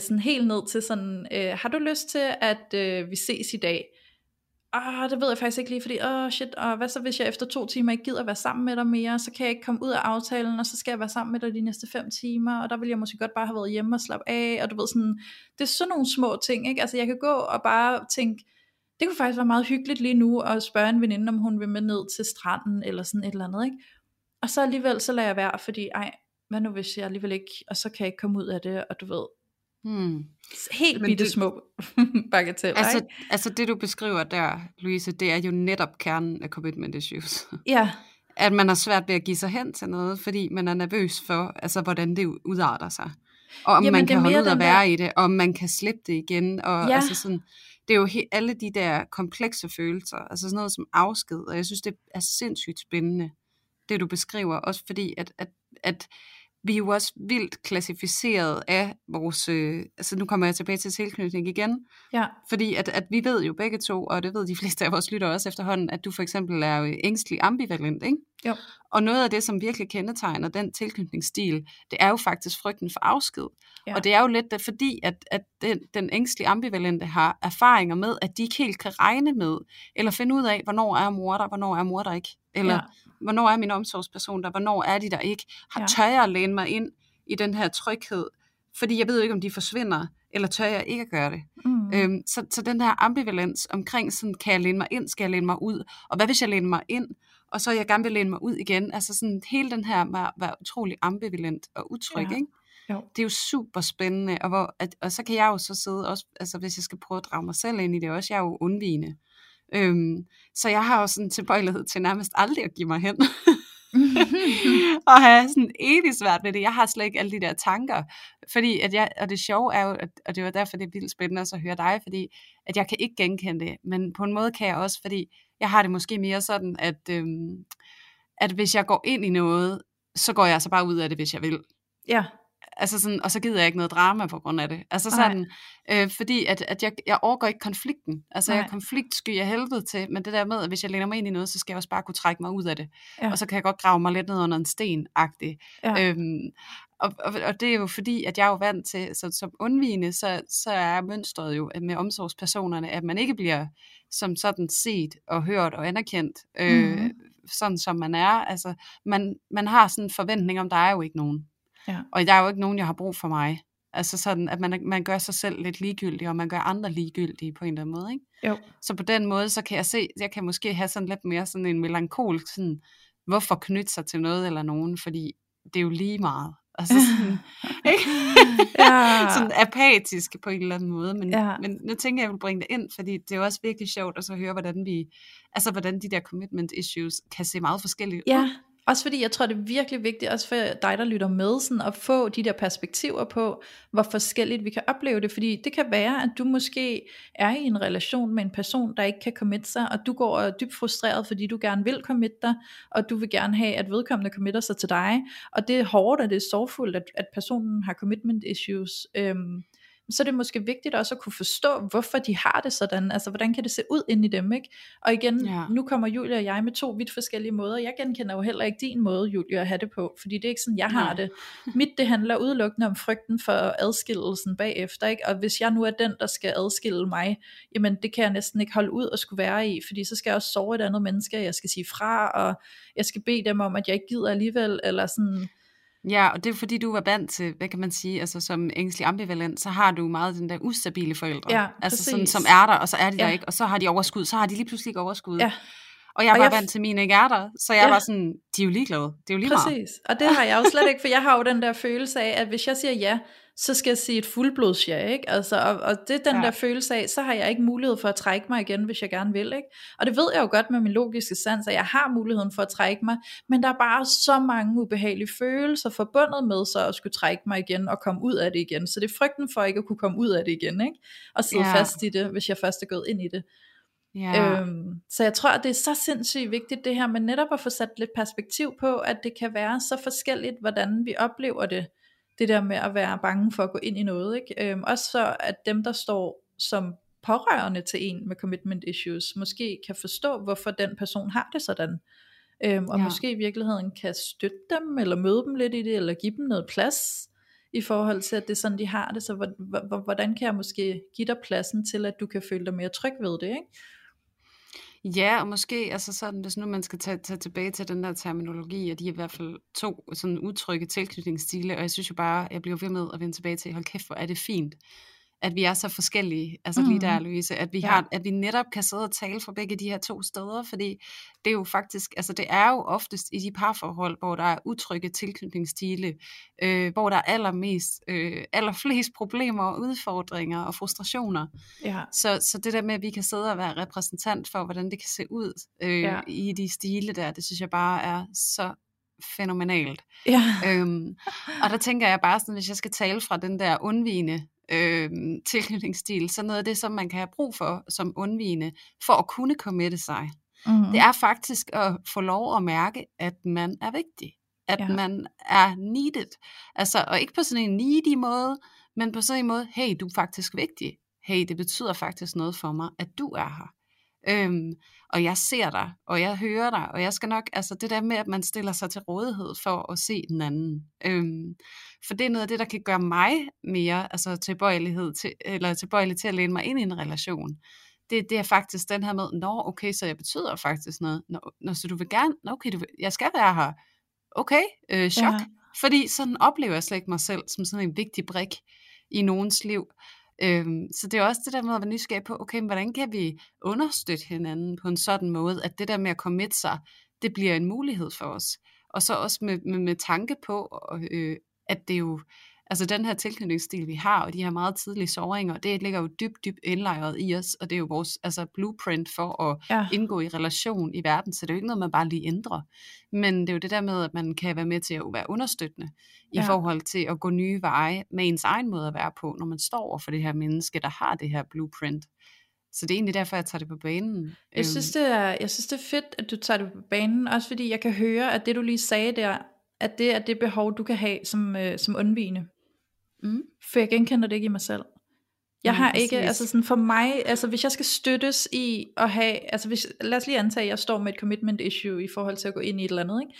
sådan helt ned til sådan, har du lyst til, at vi ses i dag? Det ved jeg faktisk ikke lige, fordi, hvad så hvis jeg efter 2 timer ikke gider at være sammen med dig mere, så kan jeg ikke komme ud af aftalen, og så skal jeg være sammen med dig de næste 5 timer, og der vil jeg måske godt bare have været hjemme og slappe af, og du ved sådan, det er sådan nogle små ting, ikke? Altså jeg kan gå og bare tænke, det kunne faktisk være meget hyggeligt lige nu, at spørge en veninde, om hun vil med ned til stranden, eller sådan et eller andet, ikke? Og så alligevel, så lader jeg være, fordi, hvad nu hvis jeg alligevel ikke, og så kan jeg ikke komme ud af det, og du ved, helt bitte små bagateller. Altså det du beskriver der, Louise, det er jo netop kernen af commitment issues. Ja. At man har svært ved at give sig hen til noget, fordi man er nervøs for, altså hvordan det udarter sig. Og om man kan holde ud at være i det, og om man kan slippe det igen. Og altså sådan, det er jo alle de der komplekse følelser, altså sådan noget som afsked, og jeg synes det er sindssygt spændende, det du beskriver, også fordi at vi er jo også vildt klassificeret af vores, altså nu kommer jeg tilbage til tilknytning igen, fordi at vi ved jo begge to, og det ved de fleste af vores lyttere også efterhånden, at du for eksempel er jo ængstelig ambivalent, ikke? Jo. Og noget af det, som virkelig kendetegner den tilknytningsstil, det er jo faktisk frygten for afsked. Ja. Og det er jo lidt fordi, at den ængstlige ambivalente har erfaringer med, at de ikke helt kan regne med, eller finde ud af, hvornår er mor der, hvornår er mor der ikke, eller hvornår er min omsorgsperson der, hvornår er de der ikke, tør jeg at læne mig ind i den her tryghed, fordi jeg ved jo ikke, om de forsvinder, eller tør jeg ikke at gøre det. Så den her ambivalens omkring, sådan, kan jeg læne mig ind, skal jeg læne mig ud, og hvad hvis jeg læner mig ind, og så jeg gerne vil læne mig ud igen, altså sådan hele den her med at være utrolig ambivalent og utryg, ikke? Jo. Det er jo super spændende, og, og så kan jeg jo så sidde også, altså hvis jeg skal prøve at drage mig selv ind i det også, jeg er jo undvigende. Så jeg har jo sådan en tilbøjelighed til nærmest aldrig at give mig hen og have sådan evigt svært ved det. Jeg har slet ikke alle de der tanker, fordi at jeg, og det sjove er jo, og det var derfor det er vildt spændende at så høre dig, fordi at jeg kan ikke genkende det, men på en måde kan jeg også, fordi jeg har det måske mere sådan, at hvis jeg går ind i noget, så går jeg altså bare ud af det, hvis jeg vil. Ja. altså sådan, og så gider jeg ikke noget drama på grund af det. Altså sådan, fordi at jeg overgår ikke konflikten. Altså jeg er konfliktsky, jeg er helvede til, men det der med, at hvis jeg læner mig ind i noget, så skal jeg også bare kunne trække mig ud af det. Ja. Og så kan jeg godt grave mig lidt ned under en sten-agtig. Ja. Og det er jo fordi, at jeg er jo vant til, som undvigende, så er mønstret jo med omsorgspersonerne, at man ikke bliver som sådan set og hørt og anerkendt, sådan som man er. Altså, man har sådan en forventning om, der er jo ikke nogen. Ja. Og der er jo ikke nogen, jeg har brug for mig. Altså sådan, at man gør sig selv lidt ligegyldig, og man gør andre ligegyldige på en eller anden måde, ikke? Jo. Så på den måde, så kan jeg se, jeg kan måske have sådan lidt mere sådan en melankolsk, sådan, hvorfor knytte sig til noget eller nogen, fordi det er jo lige meget. Altså sådan, ikke? Ja. Sådan apatisk på en eller anden måde, men nu tænker jeg, vil bringe det ind, fordi det er også virkelig sjovt at så høre, hvordan de der commitment issues kan se meget forskelligt ud. Også fordi jeg tror, det er virkelig vigtigt, også for dig, der lytter med, sådan at få de der perspektiver på, hvor forskelligt vi kan opleve det. Fordi det kan være, at du måske er i en relation med en person, der ikke kan committe sig, og du går og er dybt frustreret, fordi du gerne vil committe dig, og du vil gerne have, at vedkommende committer sig til dig. Og det er hårdt, og det er sorgfuldt, at personen har commitment issues. Så er det måske vigtigt også at kunne forstå, hvorfor de har det sådan, altså hvordan kan det se ud inde i dem, ikke? Og igen, nu kommer Julie og jeg med to vidt forskellige måder, jeg genkender jo heller ikke din måde, Julie, at have det på, fordi det er ikke sådan, jeg har det. Mit, det handler udelukkende om frygten for adskillelsen bagefter, ikke? Og hvis jeg nu er den, der skal adskille mig, jamen det kan jeg næsten ikke holde ud og skulle være i, fordi så skal jeg også sove et andet menneske, jeg skal sige fra, og jeg skal bede dem om, at jeg ikke gider alligevel, eller sådan. Ja, og det er fordi du var vant til, hvad kan man sige, altså som ængstelig ambivalent, så har du meget den der ustabile forældre, altså sådan, som er der, og så er de der ikke, og så har de overskud, så har de lige pludselig ikke overskud. Ja. Og jeg var vant til, mine ikke er der, så jeg var sådan, de er jo ligeglade, det er jo lige meget. Præcis, og det har jeg jo slet ikke, for jeg har jo den der følelse af, at hvis jeg siger ja, så skal jeg sige et fuldblods ja, ikke? Altså, og det er den der følelse af, så har jeg ikke mulighed for at trække mig igen, hvis jeg gerne vil, ikke? Og det ved jeg jo godt med min logiske sans, at jeg har muligheden for at trække mig, men der er bare så mange ubehagelige følelser forbundet med så at skulle trække mig igen og komme ud af det igen. Så det er frygten for ikke at kunne komme ud af det igen, ikke? Og sidde fast i det, hvis jeg først er gået ind i det. Yeah. Så jeg tror, at det er så sindssygt vigtigt det her, men netop at få sat lidt perspektiv på, at det kan være så forskelligt, hvordan vi oplever det. Det der med at være bange for at gå ind i noget, ikke? Også så, at dem, der står som pårørende til en med commitment issues, måske kan forstå, hvorfor den person har det sådan. Og måske i virkeligheden kan støtte dem, eller møde dem lidt i det, eller give dem noget plads, i forhold til, at det er sådan, de har det. Så hvordan kan jeg måske give dig pladsen til, at du kan føle dig mere tryg ved det, ikke? Ja, og måske, altså sådan, hvis nu man skal tage tilbage til den der terminologi, og de er i hvert fald to sådan udtrykke tilknytningsstile, og jeg synes jo bare, jeg bliver ved med at vende tilbage til, hold kæft, hvor er det fint, at vi er så forskellige, altså lige der, Louise, at vi, har, at vi netop kan sidde og tale fra begge de her to steder, fordi det er jo faktisk, altså det er jo oftest i de parforhold, hvor der er utrygge tilknytningsstile, hvor der er allerflest problemer og udfordringer og frustrationer. Ja. Så det der med, at vi kan sidde og være repræsentant for, hvordan det kan se ud i de stile der, det synes jeg bare er så fænomenalt. Ja. Og der tænker jeg bare sådan, hvis jeg skal tale fra den der undvigende tilknytningsstil, så noget af det, som man kan have brug for som undvigende, for at kunne committe sig, det er faktisk at få lov at mærke, at man er vigtig, at man er needed, altså, og ikke på sådan en needy måde, men på sådan en måde, hey, du er faktisk vigtig, hey, det betyder faktisk noget for mig, at du er her, og jeg ser dig, og jeg hører dig, og jeg skal nok, altså det der med, at man stiller sig til rådighed for at se den anden, for det er noget af det, der kan gøre mig mere, altså tilbøjelig til at læne mig ind i en relation, det er faktisk den her med, nå okay, så jeg betyder faktisk noget, nå så du vil gerne, okay, jeg skal være her, okay, chok, fordi sådan oplever jeg slet ikke mig selv, som sådan en vigtig brik i nogens liv. Så det er også det der med at være nysgerrig på, okay, hvordan kan vi understøtte hinanden på en sådan måde, at det der med at committe sig, det bliver en mulighed for os. Og så også med tanke på, at det jo, altså den her tilknytningsstil vi har, og de her meget tidlige såringer, det ligger jo dybt indlejret i os, og det er jo vores altså blueprint for at indgå i relation i verden, så det er jo ikke noget, man bare lige ændrer. Men det er jo det der med, at man kan være med til at være understøttende i forhold til at gå nye veje med ens egen måde at være på, når man står over for det her menneske, der har det her blueprint. Så det er egentlig derfor, jeg tager det på banen. Jeg synes, det er fedt, at du tager det på banen, også fordi jeg kan høre, at det du lige sagde der, at det er det behov, du kan have som undvigende. For jeg genkender det ikke i mig selv. Jeg har ikke, altså sådan for mig, altså hvis jeg skal støttes i at have, altså hvis, lad os lige antage, at jeg står med et commitment issue i forhold til at gå ind i et eller andet, ikke?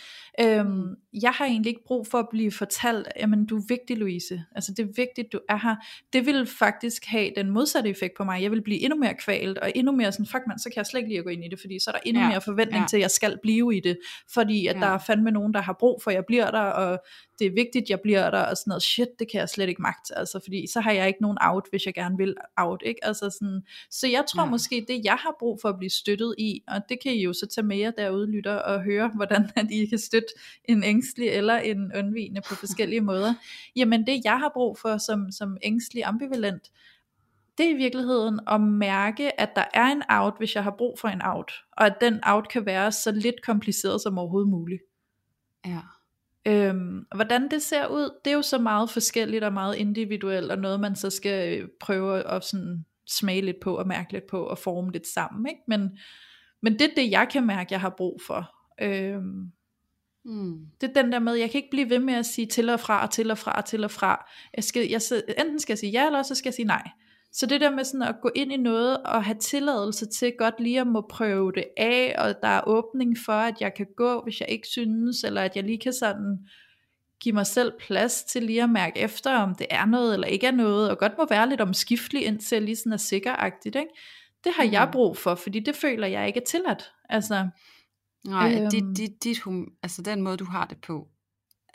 Jeg har egentlig ikke brug for at blive fortalt, jamen du er vigtig, Louise, altså det er vigtigt, du er her. Det vil faktisk have den modsatte effekt på mig. Jeg vil blive endnu mere kvalt, og endnu mere sådan, fuck man, så kan jeg slet ikke lide at gå ind i det, fordi så er der endnu mere forventning til, at jeg skal blive i det, fordi at der er fandme nogen, der har brug for, at jeg bliver der, og det er vigtigt, jeg bliver der, og sådan noget, shit, det kan jeg slet ikke magte, altså fordi så har jeg ikke nogen out, hvis jeg gerne vil out, ikke? Altså sådan, så jeg tror måske det jeg har brug for at blive støttet i, og det kan I jo så tage med jer derude lytter og høre hvordan at I kan støtte en ængstelig eller en undvigende på forskellige måder. Jamen det jeg har brug for som ængstelig ambivalent, det er i virkeligheden at mærke at der er en out hvis jeg har brug for en out, og at den out kan være så lidt kompliceret som overhovedet muligt. Ja. Hvordan det ser ud, det er jo så meget forskelligt og meget individuelt, og noget man så skal prøve at sådan smage lidt på og mærke lidt på og forme lidt sammen, ikke? Men det er det jeg kan mærke jeg har brug for. Det er den der med, jeg kan ikke blive ved med at sige til og fra og til og fra og til og fra. Enten skal jeg sige ja, eller så skal jeg sige nej. Så det der med sådan at gå ind i noget og have tilladelse til godt lige at må prøve det af, og der er åbning for at jeg kan gå hvis jeg ikke synes, eller at jeg lige kan sådan give mig selv plads til lige at mærke efter om det er noget eller ikke er noget, og godt må være lidt omskiftelig indtil jeg lige sådan er sikkeragtigt, ikke? Det har jeg brug for, fordi det føler jeg ikke er tilladt. Altså, nej, altså den måde du har det på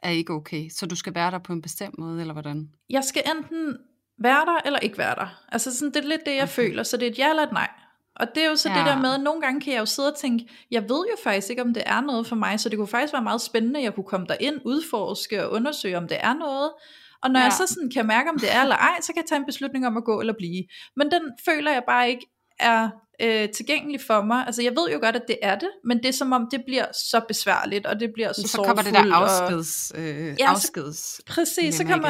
er ikke okay, så du skal være der på en bestemt måde, eller hvordan? Jeg skal enten være der eller ikke være der. Altså sådan, det er lidt det jeg føler. Så det er et ja eller et nej. Og det er jo så det der med, nogle gange kan jeg jo sidde og tænke, jeg ved jo faktisk ikke om det er noget for mig, så det kunne faktisk være meget spændende, jeg kunne komme derind, udforske og undersøge om det er noget. Og når jeg så sådan kan mærke om det er eller ej, så kan jeg tage en beslutning om at gå eller blive. Men den føler jeg bare ikke er tilgængelig for mig. Altså jeg ved jo godt at det er det, men det er som om det bliver så besværligt, og det bliver så kommer det der afskeds, præcis, så kommer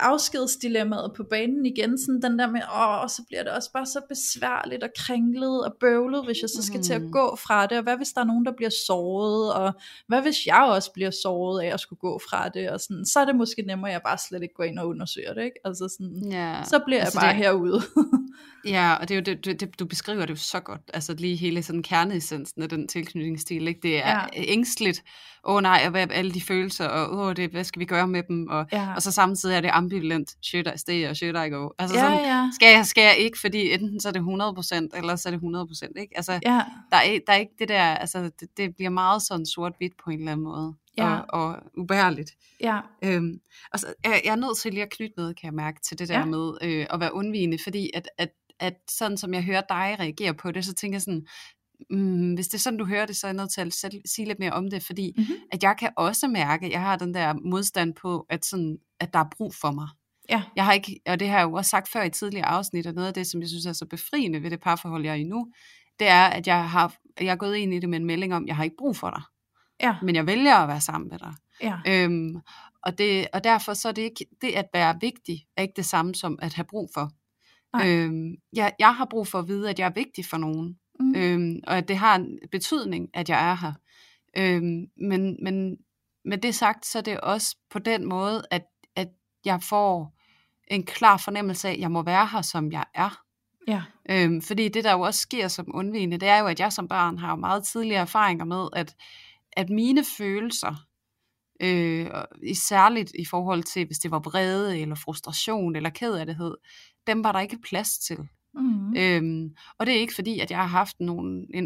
afskedsdilemmaet på banen igen, sådan den der med, så bliver det også bare så besværligt og kringlet og bøvlet, hvis jeg så skal til at gå fra det, og hvad hvis der er nogen der bliver såret, og hvad hvis jeg også bliver såret af at skulle gå fra det, og sådan, så er det måske nemmere jeg bare slet ikke går ind og undersøger det, ikke? Altså sådan, så bliver jeg bare herude. Ja, og det er jo det du beskriver det jo så godt, altså lige hele sådan kerneessensen af den tilknytningsstil, ikke? Det er ængstligt, nej, og hvad alle de følelser, og det, hvad skal vi gøre med dem, og så samtidig er det ambivalent, shit I stay, og shit I go, altså sådan, skal jeg ikke, fordi enten så er det 100%, eller så er det 100%, ikke? Altså, der er ikke det der, altså det bliver meget sådan sort-hvidt på en eller anden måde. Ja. Og ubærligt. Ja. Og så, jeg er nødt til lige at knytte noget, kan jeg mærke, til det der med at være undvigende, fordi at sådan som jeg hører dig reagere på det, så tænker jeg sådan, hvis det er sådan du hører det, så er jeg nødt til at sige lidt mere om det, fordi at jeg kan også mærke, at jeg har den der modstand på, at der er brug for mig. Ja. Jeg har ikke, og det har jeg jo også sagt før i tidligere afsnit, og noget af det, som jeg synes er så befriende ved det parforhold, jeg er i nu, det er, at jeg er gået ind i det med en melding om, jeg har ikke brug for dig. Ja. Men jeg vælger at være sammen med dig. Ja. Og derfor så er det ikke det at være vigtig, er ikke det samme som at have brug for. Jeg har brug for at vide, at jeg er vigtig for nogen, og at det har en betydning, at jeg er her. Men med det sagt, så er det også på den måde, at jeg får en klar fornemmelse af, at jeg må være her, som jeg er. Ja. Fordi det der jo også sker som undvigende, det er jo, at jeg som barn har jo meget tidligere erfaringer med, at mine følelser, særligt i forhold til, hvis det var vrede eller frustration eller kederlighed, dem var der ikke plads til. Og det er ikke fordi, at jeg har haft en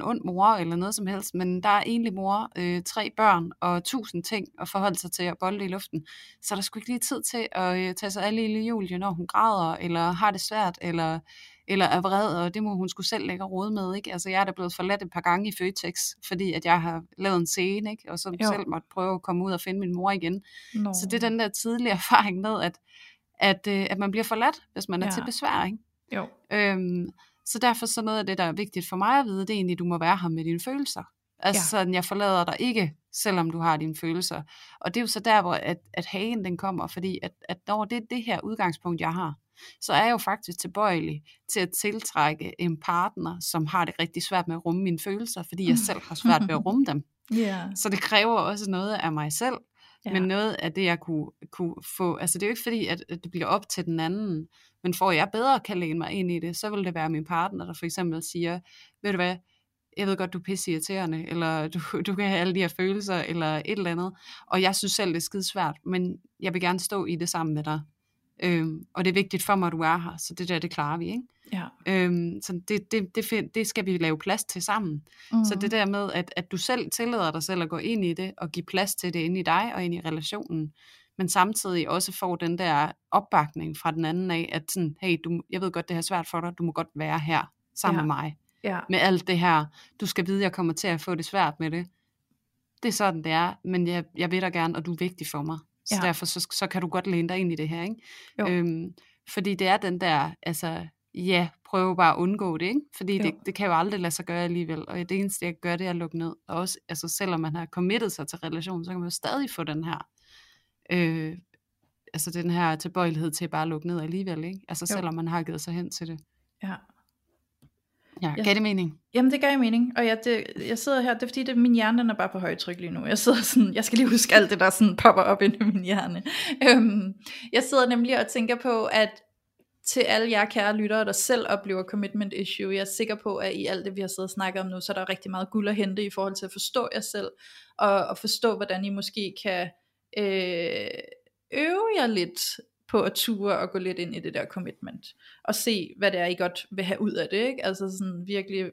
ond mor eller noget som helst, men der er egentlig mor, 3 børn og 1000 ting at forholde sig til at bolde i luften. Så der skulle ikke lige tid til at tage sig af lille Julie, når hun græder eller har det svært eller er vred, og det må hun skulle selv lægge råd med, ikke? Altså jeg er da blevet forladt et par gange i Føtex, fordi at jeg har lavet en scene, ikke? Og så selv måtte prøve at komme ud og finde min mor igen. No. Så det er den der tidlige erfaring med, at man bliver forladt, hvis man er til besvær, ikke? Jo. Så derfor så noget af det, der er vigtigt for mig at vide, det er egentlig, at du må være her med dine følelser. Altså sådan, jeg forlader dig ikke, selvom du har dine følelser. Og det er jo så der, hvor at hagen den kommer, fordi at når det er det her udgangspunkt, jeg har, så er jeg jo faktisk tilbøjelig til at tiltrække en partner, som har det rigtig svært med at rumme mine følelser, fordi jeg selv har svært ved at rumme dem. Så det kræver også noget af mig selv, Ja. Men noget af det, jeg kunne få, altså det er jo ikke fordi, at det bliver op til den anden, men for at jeg bedre kan læne mig ind i det, så vil det være min partner, der for eksempel siger, ved du hvad, jeg ved godt, du er pisseirriterende, eller du kan have alle de her følelser, eller et eller andet, og jeg synes selv, det er skidesvært, men jeg vil gerne stå i det sammen med dig. Og det er vigtigt for mig, at du er her, så det der, det klarer vi, ikke? Ja. Så det skal vi lave plads til sammen. Mm-hmm. Så det der med, at du selv tillader dig selv at gå ind i det, og give plads til det inde i dig, og ind i relationen, men samtidig også får den der opbakning fra den anden af, at sådan, hey, jeg ved godt, det her er svært for dig, du må godt være her, sammen med mig. Ja. Med alt det her, du skal vide, jeg kommer til at få det svært med det. Det er sådan, det er, men jeg vil dig gerne, og du er vigtig for mig. Så derfor så kan du godt læne dig ind i det her, ikke? Fordi det er den der, altså, prøv bare at undgå det, ikke? Fordi det kan jo aldrig lade sig gøre alligevel, og det eneste, jeg gør, det er at lukke ned. Og også, altså, selvom man har committet sig til relationen, så kan man jo stadig få den her, altså den her tilbøjelighed til bare at lukke ned alligevel, ikke? Altså selvom man har givet sig hen til det. Ja. Ja, gav det mening? Jamen det gav mening, og jeg sidder her, det er fordi min hjerne den er bare på højtryk lige nu. Jeg sidder sådan, jeg skal lige huske alt det der sådan popper op ind i min hjerne. Jeg sidder nemlig og tænker på, at til alle jer kære lyttere, der selv oplever commitment issue, jeg er sikker på, at i alt det vi har siddet og snakket om nu, så er der rigtig meget guld at hente i forhold til at forstå jer selv, og forstå hvordan I måske kan øve jer lidt på at ture og gå lidt ind i det der commitment, og se hvad det er I godt vil have ud af det, ikke? Altså sådan virkelig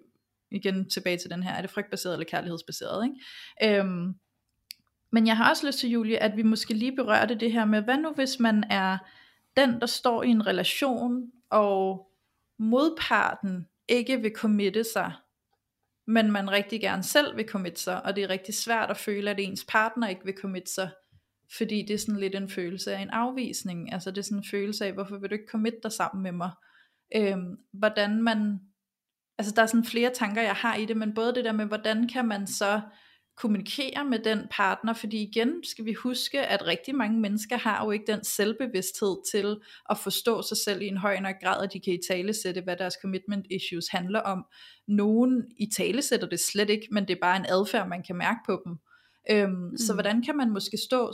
igen tilbage til den her, er det frygtbaseret eller kærlighedsbaseret, ikke? Men jeg har også lyst til, Julie, at vi måske lige berørte det her med, hvad nu hvis man er den der står i en relation, og modparten ikke vil committe sig, men man rigtig gerne selv vil committe sig, og det er rigtig svært at føle at ens partner ikke vil committe sig, fordi det er sådan lidt en følelse af en afvisning. Altså det er sådan en følelse af, hvorfor vil du ikke committe dig sammen med mig? Hvordan man, altså der er sådan flere tanker jeg har i det, men både det der med, hvordan kan man så kommunikere med den partner, fordi igen skal vi huske, at rigtig mange mennesker har jo ikke den selvbevidsthed til at forstå sig selv i en høj nok grad, at de kan italesætte, hvad deres commitment issues handler om. Nogen italesætter det slet ikke, men det er bare en adfærd, man kan mærke på dem. Så hvordan kan man måske stå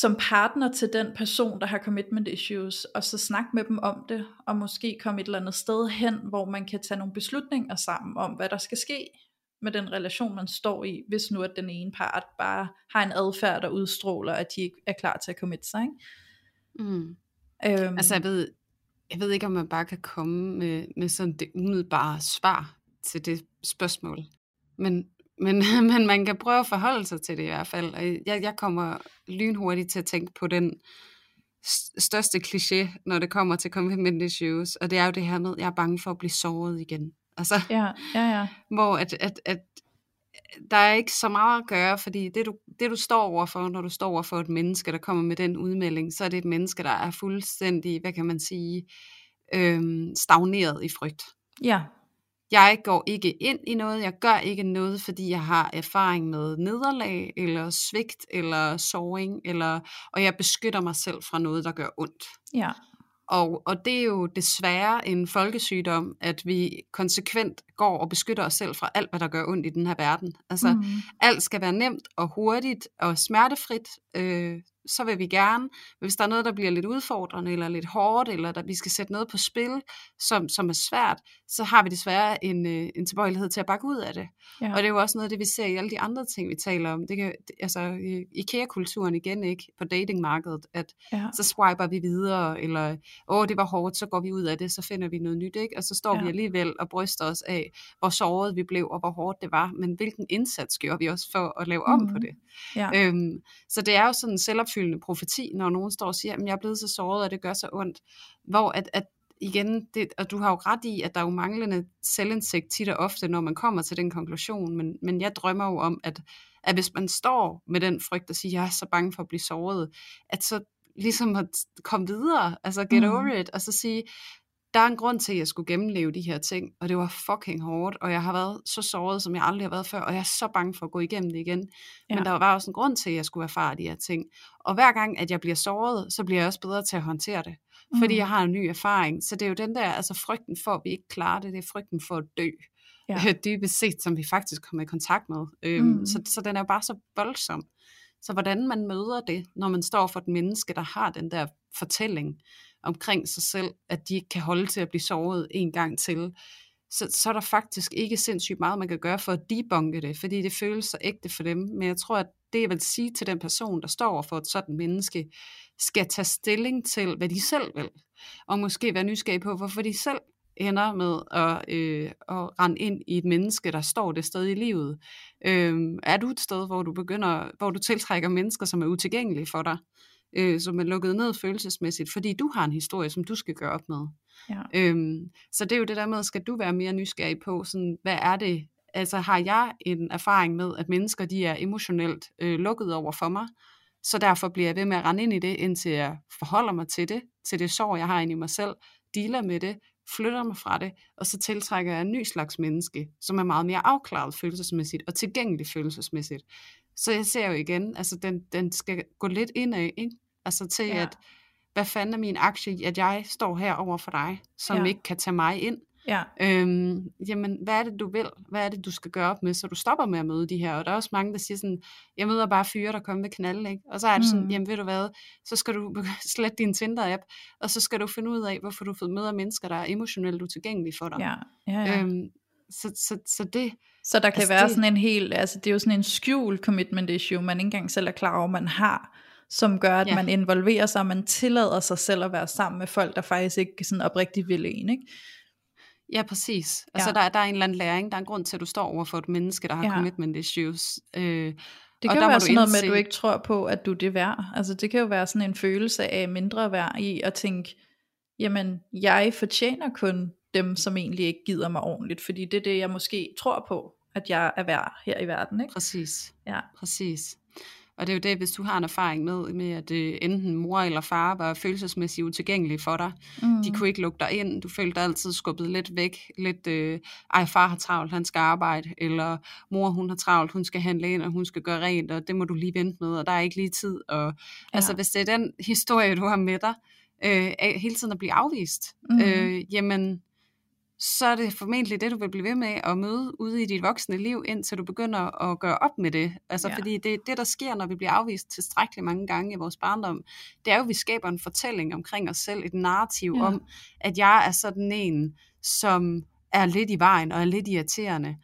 som partner til den person, der har commitment issues, og så snakke med dem om det, og måske komme et eller andet sted hen, hvor man kan tage nogle beslutninger sammen om, hvad der skal ske med den relation, man står i, hvis nu at den ene part bare har en adfærd, der udstråler, at de ikke er klar til at committe sig, ikke? Altså jeg ved ikke, om man bare kan komme med sådan det umiddelbare svar til det spørgsmål, men man kan prøve at forholde sig til det i hvert fald. Jeg kommer lynhurtigt til at tænke på den største kliché, når det kommer til commitment issues, og det er jo det her med, at jeg er bange for at blive såret igen. Altså, hvor at der er ikke så meget at gøre, fordi det du står overfor, når du står overfor et menneske, der kommer med den udmelding, så er det et menneske, der er fuldstændig, hvad kan man sige, stagneret i frygt. Ja. Jeg går ikke ind i noget, jeg gør ikke noget, fordi jeg har erfaring med nederlag, eller svigt, eller såring, og jeg beskytter mig selv fra noget, der gør ondt. Ja. Og det er jo desværre en folkesygdom, at vi konsekvent går og beskytter os selv fra alt, hvad der gør ondt i den her verden. Altså, alt skal være nemt og hurtigt og smertefrit, så vil vi gerne. Men hvis der er noget, der bliver lidt udfordrende eller lidt hårdt, eller vi skal sætte noget på spil, som er svært, så har vi desværre en tilbøjelighed til at bakke ud af det. Ja. Og det er jo også noget af det, vi ser i alle de andre ting, vi taler om. Det kan, altså IKEA-kulturen igen, ikke, på datingmarkedet, at så swiper vi videre, eller det var hårdt, så går vi ud af det, så finder vi noget nyt, ikke? Og så står vi alligevel og bryster os af, hvor såret vi blev, og hvor hårdt det var, men hvilken indsats gjorde vi også for at lave om på det? Ja. Så det er jo sådan en selvopfyldende profeti, når nogen står og siger, at jeg er blevet så såret, og det gør så ondt, hvor at igen, og du har jo ret i, at der er jo manglende selvindsigt tit og ofte, når man kommer til den konklusion, men jeg drømmer jo om, at hvis man står med den frygt og siger, jeg er så bange for at blive såret, at så ligesom at komme videre, altså get over it, og så sige, der er en grund til, at jeg skulle gennemleve de her ting, og det var fucking hårdt, og jeg har været så såret, som jeg aldrig har været før, og jeg er så bange for at gå igennem det igen. Ja. Men der var også en grund til, at jeg skulle erfare de her ting. Og hver gang, at jeg bliver såret, så bliver jeg også bedre til at håndtere det, fordi jeg har en ny erfaring. Så det er jo den der, altså frygten for, at vi ikke klarer det, det er frygten for at dø, dybest set, som vi faktisk kommer i kontakt med. Så den er jo bare så voldsom. Så hvordan man møder det, når man står for et menneske, der har den der fortælling omkring sig selv, at de ikke kan holde til at blive såret en gang til, så er der faktisk ikke sindssygt meget, man kan gøre for at debunke det, fordi det føles så ægte for dem. Men jeg tror, at det, jeg vil sige til den person, der står for et sådan menneske, skal tage stilling til, hvad de selv vil, og måske være nysgerrig på, hvorfor de selv ender med at rende ind i et menneske, der står det sted i livet. Er du et sted, hvor du tiltrækker mennesker, som er utilgængelige for dig, som er lukket ned følelsesmæssigt, fordi du har en historie, som du skal gøre op med. Ja. Så det er jo det der med, skal du være mere nysgerrig på, sådan, hvad er det, altså har jeg en erfaring med, at mennesker de er emotionelt lukket over for mig, så derfor bliver jeg ved med at rende ind i det, indtil jeg forholder mig til det sorg, jeg har inde i mig selv, dealer med det, flytter mig fra det, og så tiltrækker jeg en ny slags menneske, som er meget mere afklaret følelsesmæssigt, og tilgængelig følelsesmæssigt. Så jeg ser jo igen, altså den skal gå lidt indad, ikke? Altså til at, hvad fanden er min aktie, at jeg står her over for dig, som ikke kan tage mig ind? Ja. Jamen, hvad er det, du vil? Hvad er det, du skal gøre op med, så du stopper med at møde de her? Og der er også mange, der siger sådan, jeg møder bare fyre, der kommer med knalde, ikke? Og så er det sådan, jamen ved du hvad, så skal du slette din Tinder-app, og så skal du finde ud af, hvorfor du møder mennesker, der er emotionelt utilgængelige for dig. Ja. Så der kan altså være det, sådan en hel, altså det er jo sådan en skjult commitment issue, man ikke engang selv er klar over, man har, som gør, at man involverer sig, og man tillader sig selv at være sammen med folk, der faktisk ikke sådan oprigtigt vil en, ikke? Ja, præcis. Altså der er en eller anden læring, der er en grund til, at du står over for et menneske, der har commitment issues. Det kan jo være sådan noget med, at du ikke tror på, at du er det værd. Altså det kan jo være sådan en følelse af mindre værd i at tænke, jamen jeg fortjener kun dem, som egentlig ikke gider mig ordentligt, fordi det er det, jeg måske tror på, at jeg er værd her i verden, ikke? Præcis. Ja, præcis. Og det er jo det, hvis du har en erfaring med at enten mor eller far var følelsesmæssigt utilgængelige for dig. De kunne ikke lukke dig ind. Du følte dig altid skubbet lidt væk. Lidt, ej, far har travlt, han skal arbejde. Eller mor, hun har travlt, hun skal handle ind, og hun skal gøre rent, og det må du lige vente med, og der er ikke lige tid. Og, altså, hvis det er den historie, du har med dig, hele tiden at blive afvist, jamen, så er det formentlig det, du vil blive ved med at møde ude i dit voksne liv, indtil du begynder at gøre op med det. Altså, fordi det, der sker, når vi bliver afvist tilstrækkeligt mange gange i vores barndom, det er jo, at vi skaber en fortælling omkring os selv, et narrativ om, at jeg er sådan en, som er lidt i vejen og er lidt irriterende,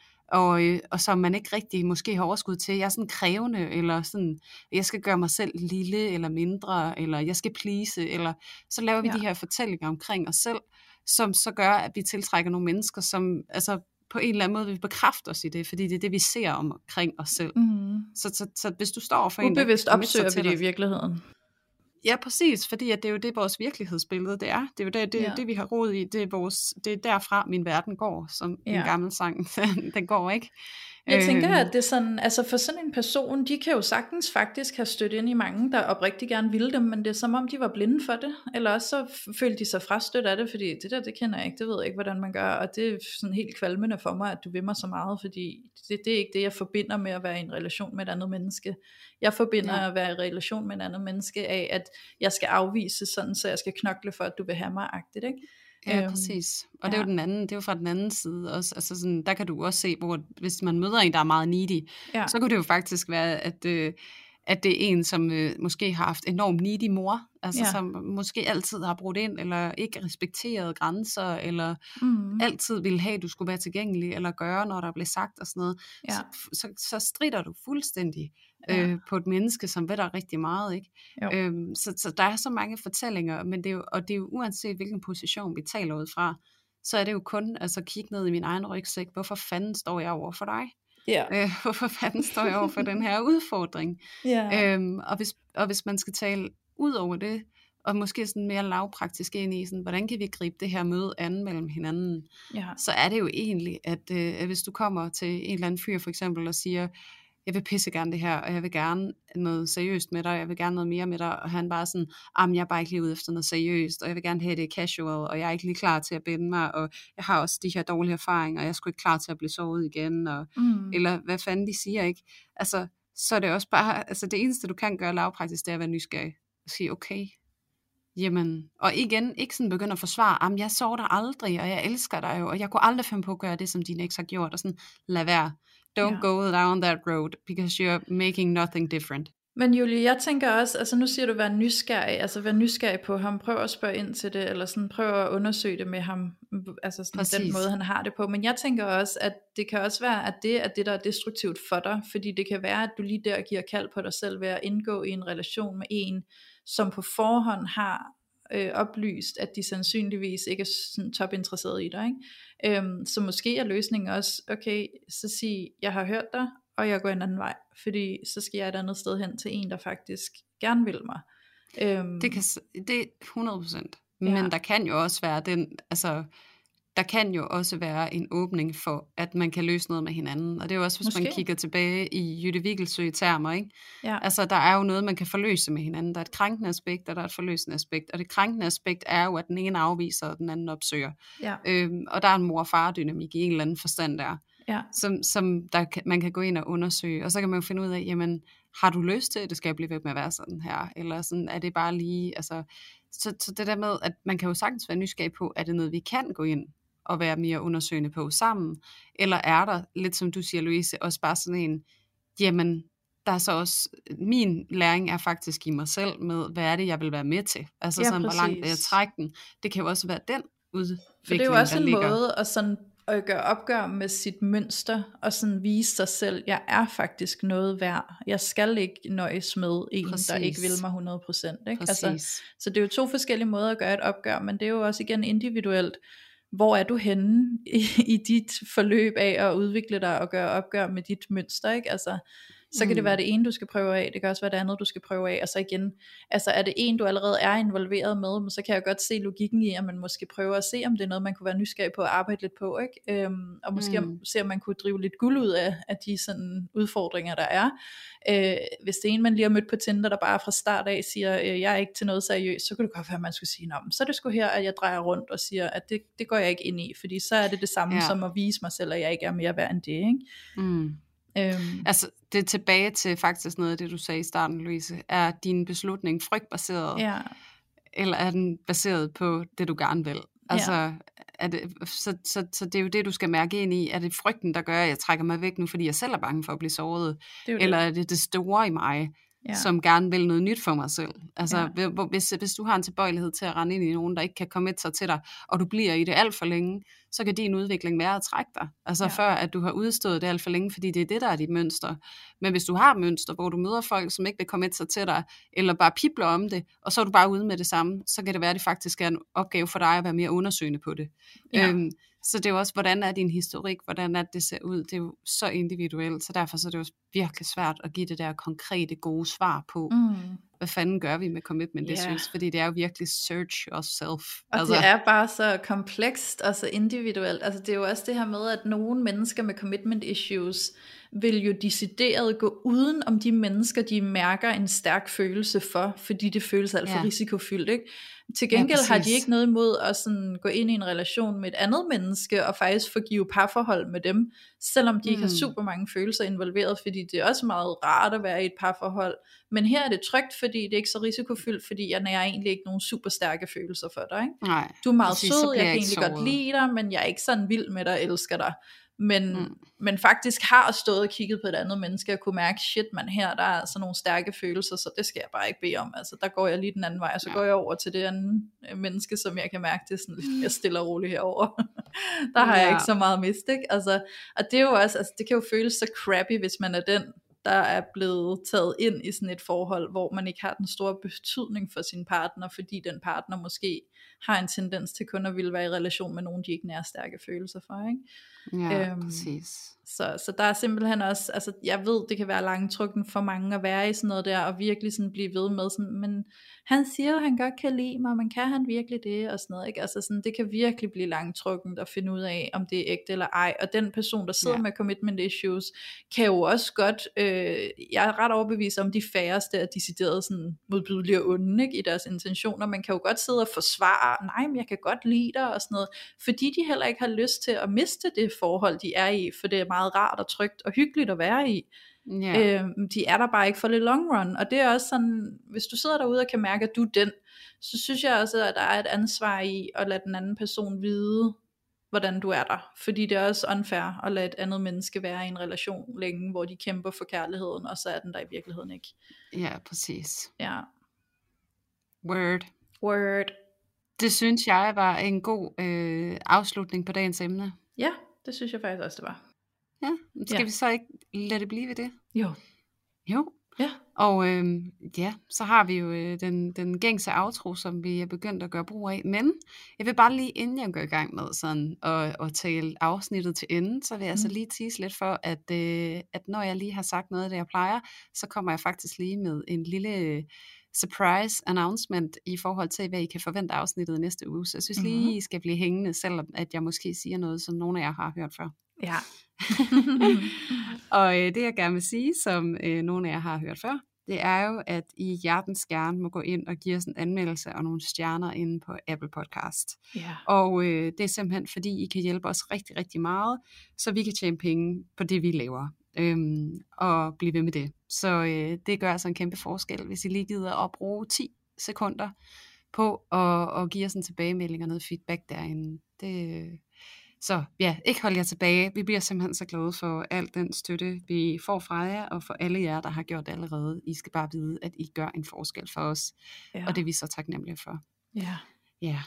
og som man ikke rigtig måske har overskud til. Jeg er sådan krævende, eller sådan, jeg skal gøre mig selv lille eller mindre, eller jeg skal please, eller så laver vi de her fortællinger omkring os selv, som så gør, at vi tiltrækker nogle mennesker, som altså på en eller anden måde vil bekræfte os i det, fordi det er det, vi ser omkring os selv. Så hvis du står for en... Ubevidst opsøger vi det i virkeligheden. Ja, præcis, fordi at det er jo det, vores virkelighedsbillede det er. Det er jo det, vi har rod i. Det er derfra, min verden går, som en gammel sang. Den går, ikke? Jeg tænker, at det er sådan, altså for sådan en person, de kan jo sagtens faktisk have stødt ind i mange, der oprigtigt gerne ville dem, men det er som om, de var blinde for det, eller også så følte de sig frastødt af det, fordi det kender jeg ikke, det ved jeg ikke, hvordan man gør, og det er sådan helt kvalmende for mig, at du vil mig så meget, fordi det er ikke det, jeg forbinder med at være i en relation med et andet menneske. Jeg forbinder at være i relation med et andet menneske af, at jeg skal afvise sådan, så jeg skal knokle for, at du vil have mig-agtigt, ikke? Ja, præcis. Og det er jo den anden, det er jo fra den anden side også. Altså sådan, der kan du også se, hvor hvis man møder en, der er meget needy, så kunne det jo faktisk være, at det er en, som måske har haft enormt needy mor, altså som måske altid har brudt ind, eller ikke respekteret grænser, eller altid ville have, at du skulle være tilgængelig, eller gøre, når der blev sagt og sådan noget. Så strider du fuldstændig på et menneske, som ved dig rigtig meget, ikke? Så der er så mange fortællinger, men det er jo, og det er jo uanset hvilken position vi taler ud fra, så er det jo kun altså kigge ned i min egen rygsæk. Hvorfor fanden står jeg over for dig? Hvorfor fanden står jeg over for den her udfordring? Og hvis man skal tale ud over det, og måske sådan mere lavpraktisk ind i sådan, hvordan kan vi gribe det her møde an mellem hinanden, så er det jo egentlig, at hvis du kommer til en eller anden fyr for eksempel og siger, jeg vil pisse gerne det her, og jeg vil gerne noget seriøst med dig, og jeg vil gerne noget mere med dig, og han bare sådan, jeg er bare ikke lige ude efter noget seriøst, og jeg vil gerne have det casual, og jeg er ikke lige klar til at binde mig, og jeg har også de her dårlige erfaringer, og jeg er sgu ikke klar til at blive sovet igen, og, eller hvad fanden de siger, ikke? Altså, så er det også bare, altså det eneste du kan gøre lavpraktisk, det er at være nysgerrig, og sige, okay, jamen, og igen, ikke sådan begynde at forsvare, jeg sover dig aldrig, og jeg elsker dig jo, og jeg kunne aldrig finde på at gøre det, som din eks har gjort, og sådan, lad være. Don't go down that road, because you're making nothing different. Men Julie, jeg tænker også, altså nu siger du, vær nysgerrig, altså vær nysgerrig på ham, prøv at spørge ind til det, eller sådan prøv at undersøge det med ham, altså sådan den måde, han har det på. Men jeg tænker også, at det kan også være, at det er det, der er destruktivt for dig, fordi det kan være, at du lige der giver kald på dig selv ved at indgå i en relation med en, som på forhånd har oplyst, at de sandsynligvis ikke er sådan topinteresseret i dig, ikke? Så måske er løsningen også, okay, så sig, jeg har hørt dig, og jeg går en anden vej, fordi så skal jeg et andet sted hen til en, der faktisk gerne vil mig. Det er 100%, men ja. Der kan jo også være den, altså, der kan jo også være en åbning for, at man kan løse noget med hinanden, og det er jo også, hvis man kigger tilbage i Jytte Vikkelsø termer, ikke? Ja. Altså, der er jo noget, man kan forløse med hinanden, der er et krænkende aspekt, og der er et forløsende aspekt, og det krænkende aspekt er jo, at den ene afviser, og den anden opsøger, ja. Og der er en mor-far dynamik i en eller anden forstand der. Ja. Som der, man kan gå ind og undersøge, og så kan man jo finde ud af, jamen, har du lyst til, det skal jeg blive ved med at være sådan her, eller sådan, er det bare lige, altså, så det der med, at man kan jo sagtens være nysgerrig på, er det noget, vi kan gå ind og være mere undersøgende på sammen, eller er der, lidt som du siger, Louise, også bare sådan en, jamen, der er så også, min læring er faktisk i mig selv med, hvad er det, jeg vil være med til, altså ja, sådan, hvor langt vil jeg trække den, det kan jo også være den udvikling, for det er jo også en måde, og sådan, og gøre opgør med sit mønster, og sådan vise sig selv, jeg er faktisk noget værd. Jeg skal ikke nøjes med en, der ikke vil mig 100%. Ikke? Altså, så det er jo to forskellige måder at gøre et opgør, men det er jo også igen individuelt. Hvor er du henne i dit forløb af at udvikle dig og gøre opgør med dit mønster? Ikke? Altså, så kan det være det ene, du skal prøve af, det kan også være det andet, du skal prøve af, og så igen, altså er det en, du allerede er involveret med, men så kan jeg godt se logikken i, at man måske prøver at se, om det er noget, man kunne være nysgerrig på at arbejde lidt på, ikke? Og måske se, om man kunne drive lidt guld ud af de sådan udfordringer, der er. Hvis det er en, man lige har mødt på Tinder, der bare fra start af siger, jeg er ikke til noget seriøst, så kunne det godt være, at man skulle sige, nå, så er det sgu her, at jeg drejer rundt og siger, at det går jeg ikke ind i, fordi så er det samme som at vise mig selv, at jeg ikke er mere værd end det, ikke? Altså det er tilbage til faktisk noget af det du sagde i starten, Louise. Er din beslutning frygtbaseret, eller er den baseret på det du gerne vil? Altså er det, så det er jo det du skal mærke ind i. Er det frygten der gør at jeg trækker mig væk nu, fordi jeg selv er bange for at blive såret, eller er det det store i mig, som gerne vil noget nyt for mig selv? Altså hvis du har en tilbøjelighed til at rende ind i nogen der ikke kan komme sig til dig, og du bliver i det alt for længe, så kan din udvikling være at trække dig, altså før at du har udstået det alt for længe, fordi det er det der er dit mønster. Men hvis du har mønster, hvor du møder folk som ikke vil komme sig til dig, eller bare pipler om det, og så er du bare ude med det samme, så kan det være at det faktisk er en opgave for dig at være mere undersøgende på det. Så det er jo også, hvordan er din historik, hvordan er det ser ud, det er jo så individuelt, så derfor så er det jo virkelig svært at give det der konkrete gode svar på, hvad fanden gør vi med commitment, det synes, fordi det er jo virkelig search yourself. Og altså, det er bare så komplekst og så individuelt, altså det er jo også det her med, at nogle mennesker med commitment issues, vil jo decideret gå uden om de mennesker, de mærker en stærk følelse for, fordi det føles alt for risikofyldt, ikke? Til gengæld har de ikke noget imod at sådan gå ind i en relation med et andet menneske, og faktisk forgive parforhold med dem, selvom de ikke har super mange følelser involveret, fordi det er også meget rart at være i et parforhold. Men her er det trygt, fordi det er ikke så risikofyldt, fordi jeg nærer egentlig ikke nogen super stærke følelser for dig, ikke? Nej, du er meget sød, jeg kan egentlig godt lide dig, men jeg er ikke sådan vild med dig, elsker dig. Men faktisk har stået og kigget på et andet menneske og kunne mærke, shit man, her der er altså nogle stærke følelser, så det skal jeg bare ikke bede om, altså der går jeg lige den anden vej, og så går jeg over til det andet menneske, som jeg kan mærke det sådan, jeg stiller roligt herover. Der har jeg ikke så meget mist, ikke? Altså, og det er jo også, altså, det kan jo føles så crappy, hvis man er den der er blevet taget ind i sådan et forhold, hvor man ikke har den store betydning for sin partner, fordi den partner måske har en tendens til kun at ville være i relation med nogen, de ikke nærer stærke følelser for, ikke? Ja, præcis. Så der er simpelthen også, altså jeg ved, det kan være langtrukken for mange at være i sådan noget der, og virkelig sådan blive ved med sådan, men han siger jo, han godt kan lide mig, men kan han virkelig det, og sådan noget, ikke? Altså sådan, det kan virkelig blive langtrukken at finde ud af, om det er ægte eller ej, og den person, der sidder med commitment issues, kan jo også godt, jeg er ret overbevist om, de færreste er decideret sådan modbydelige og onde, ikke? I deres intentioner, man kan jo godt sidde og forsvare, nej, men jeg kan godt lide dig, og sådan noget, fordi de heller ikke har lyst til at miste det forhold, de er i, for det er meget rart og trygt og hyggeligt at være i. De er der bare ikke for lidt long run, og det er også sådan, hvis du sidder derude og kan mærke, at du er den, så synes jeg også, at der er et ansvar i at lade den anden person vide, hvordan du er der. Fordi det er også unfair at lade et andet menneske være i en relation længe, hvor de kæmper for kærligheden, og så er den der i virkeligheden ikke. Ja, præcis. Ja. Word. Det synes jeg var en god afslutning på dagens emne. Ja, det synes jeg faktisk også, det var. Ja, skal vi så ikke lade det blive ved det? Jo. Ja. Og så har vi jo den gængse outro, som vi er begyndt at gøre brug af. Men jeg vil bare lige, inden jeg går i gang med sådan at tale afsnittet til ende, så vil jeg altså lige tease lidt for, at når jeg lige har sagt noget af det, jeg plejer, så kommer jeg faktisk lige med en lille surprise announcement i forhold til, hvad I kan forvente afsnittet næste uge. Så jeg synes lige, I skal blive hængende, selvom at jeg måske siger noget, som nogen af jer har hørt før. Ja. Og det jeg gerne vil sige, som nogle af jer har hørt før, det er jo, at I hjertens gerne må gå ind og give os en anmeldelse og nogle stjerner inde på Apple Podcast. Yeah. Og det er simpelthen fordi I kan hjælpe os rigtig, rigtig meget, så vi kan tjene penge på det vi laver og blive ved med det. Så det gør altså en kæmpe forskel, hvis I lige gider at bruge 10 sekunder på at give os en tilbagemelding og noget feedback derinde. Så ja, ikke hold jer tilbage. Vi bliver simpelthen så glade for alt den støtte, vi får fra jer, og for alle jer, der har gjort det allerede. I skal bare vide, at I gør en forskel for os, og det er vi så taknemmelige for. Ja.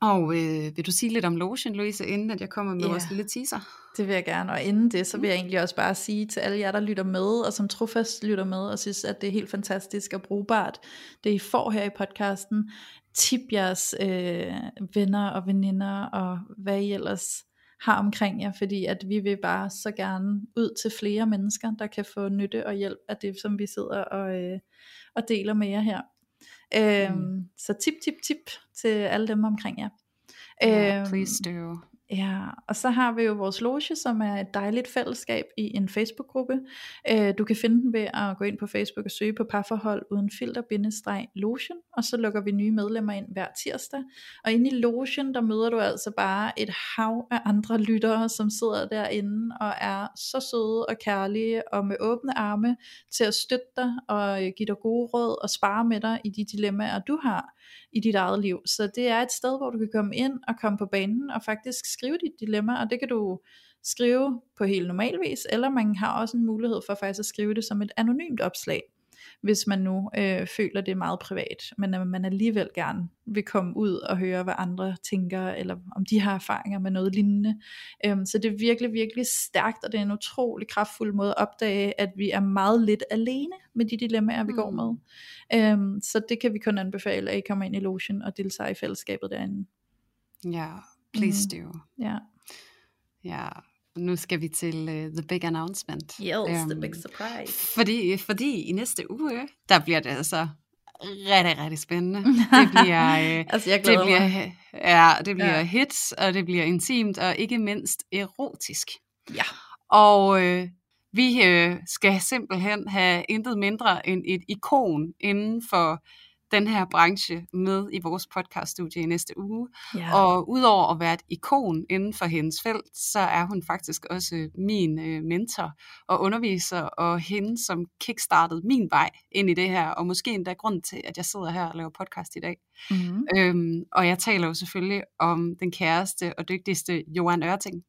Og vil du sige lidt om lotion, Louise, inden at jeg kommer med vores lille teaser? Det vil jeg gerne, og inden det, så vil jeg egentlig også bare sige til alle jer, der lytter med, og som trofast lytter med, og synes, at det er helt fantastisk og brugbart, det I får her i podcasten. Tip jeres venner og veninder, og hvad I ellers har omkring jer, fordi at vi vil bare så gerne ud til flere mennesker, der kan få nytte og hjælp af det, som vi sidder og deler med jer her. Så tip til alle dem omkring jer. Please do. Ja, og så har vi jo vores loge, som er et dejligt fællesskab i en Facebook-gruppe. Du kan finde den ved at gå ind på Facebook og søge på parforhold uden filter-logen, og så lukker vi nye medlemmer ind hver tirsdag. Og inde i logen, der møder du altså bare et hav af andre lyttere, som sidder derinde og er så søde og kærlige og med åbne arme til at støtte dig og give dig gode råd og spare med dig i de dilemmaer, du har i dit eget liv. Så det er et sted, hvor du kan komme ind og komme på banen og faktisk skrive dit dilemma, og det kan du skrive på helt normalvis, eller man har også en mulighed for faktisk at skrive det som et anonymt opslag, hvis man nu føler det er meget privat, men at man alligevel gerne vil komme ud og høre, hvad andre tænker, eller om de har erfaringer med noget lignende. Så det er virkelig, virkelig stærkt, og det er en utrolig kraftfuld måde at opdage, at vi er meget lidt alene med de dilemmaer, vi går med. Så det kan vi kun anbefale, at I kommer ind i logen og deltager i fællesskabet derinde. Ja, please do. Ja. Nu skal vi til the big announcement. Yes, the big surprise. Fordi i næste uge, der bliver det altså rigtig, rigtig spændende. Det bliver, altså, jeg glæder mig. Ja, det bliver hits, og det bliver intimt, og ikke mindst erotisk. Ja. Og vi skal simpelthen have intet mindre end et ikon inden for den her branche med i vores podcaststudie i næste uge. Yeah. Og udover at være et ikon inden for hendes felt, så er hun faktisk også min mentor og underviser, og hende, som kickstartede min vej ind i det her, og måske endda grund til, at jeg sidder her og laver podcast i dag. Mm-hmm. Og jeg taler jo selvfølgelig om den kæreste og dygtigste Johan Ørting.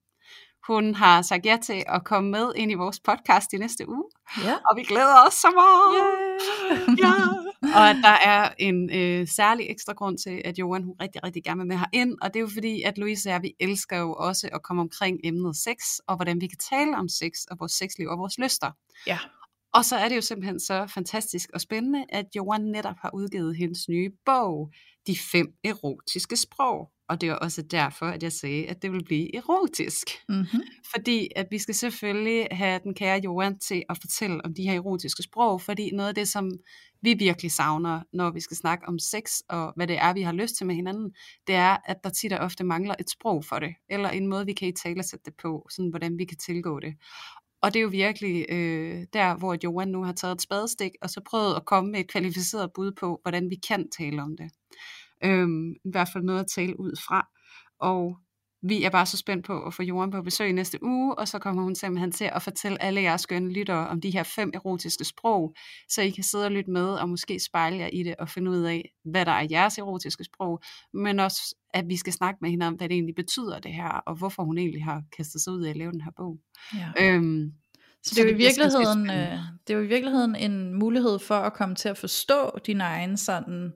Hun har sagt ja til at komme med ind i vores podcast i næste uge. Yeah. Og vi glæder os så meget. Yeah. Yeah. Og at der er en særlig ekstra grund til, at Johan hun rigtig, rigtig gerne vil med herind. Og det er jo fordi, at Louise og jeg, vi elsker jo også at komme omkring emnet sex, og hvordan vi kan tale om sex, og vores sexliv og vores lyster. Ja. Og så er det jo simpelthen så fantastisk og spændende, at Johan netop har udgivet hendes nye bog, De 5 erotiske sprog. Og det er også derfor, at jeg sagde, at det vil blive erotisk. Mm-hmm. Fordi at vi skal selvfølgelig have den kære Johan til at fortælle om de her erotiske sprog, fordi noget af det, som vi virkelig savner, når vi skal snakke om sex, og hvad det er, vi har lyst til med hinanden, det er, at der tit og ofte mangler et sprog for det, eller en måde, vi kan italesætte det på, sådan hvordan vi kan tilgå det. Og det er jo virkelig der, hvor Johan nu har taget et spadestik, og så prøvet at komme med et kvalificeret bud på, hvordan vi kan tale om det. I hvert fald noget at tale ud fra. Og Vi er bare så spændt på at få Johan på besøg næste uge, og så kommer hun simpelthen til at fortælle alle jeres skønne lyttere om de her 5 erotiske sprog, så I kan sidde og lytte med og måske spejle jer i det og finde ud af, hvad der er jeres erotiske sprog, men også, at vi skal snakke med hende om, hvad det egentlig betyder det her, og hvorfor hun egentlig har kastet sig ud i at lave den her bog. Ja. Så det er jo i virkeligheden en mulighed for at komme til at forstå din egen sådan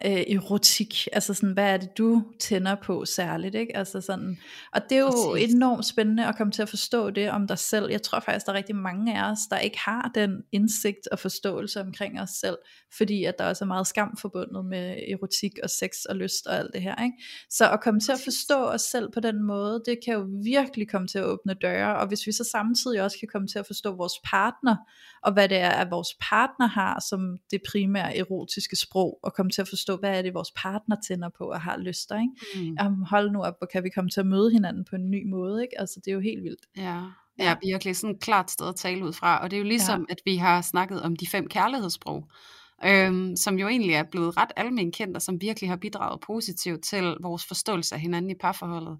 erotik, altså sådan, hvad er det du tænder på særligt, ikke? Altså sådan, og det er jo enormt spændende at komme til at forstå det om dig selv. Jeg tror faktisk der er rigtig mange af os, der ikke har den indsigt og forståelse omkring os selv, fordi at der også er meget skam forbundet med erotik og sex og lyst og alt det her, ikke? Så at komme til at forstå os selv på den måde, det kan jo virkelig komme til at åbne døre, og hvis vi så samtidig også kan komme til at forstå vores partner, og hvad det er at vores partner har som det primære erotiske sprog, og komme til at forstå, hvad er det vores partner tænder på og har lyster, ikke? Hold nu op, hvor kan vi komme til at møde hinanden på en ny måde, ikke? Altså det er jo helt vildt. Ja, virkelig sådan et klart sted at tale ud fra, og det er jo ligesom, at vi har snakket om de 5 kærlighedssprog, som jo egentlig er blevet ret alment kendt, og som virkelig har bidraget positivt til vores forståelse af hinanden i parforholdet.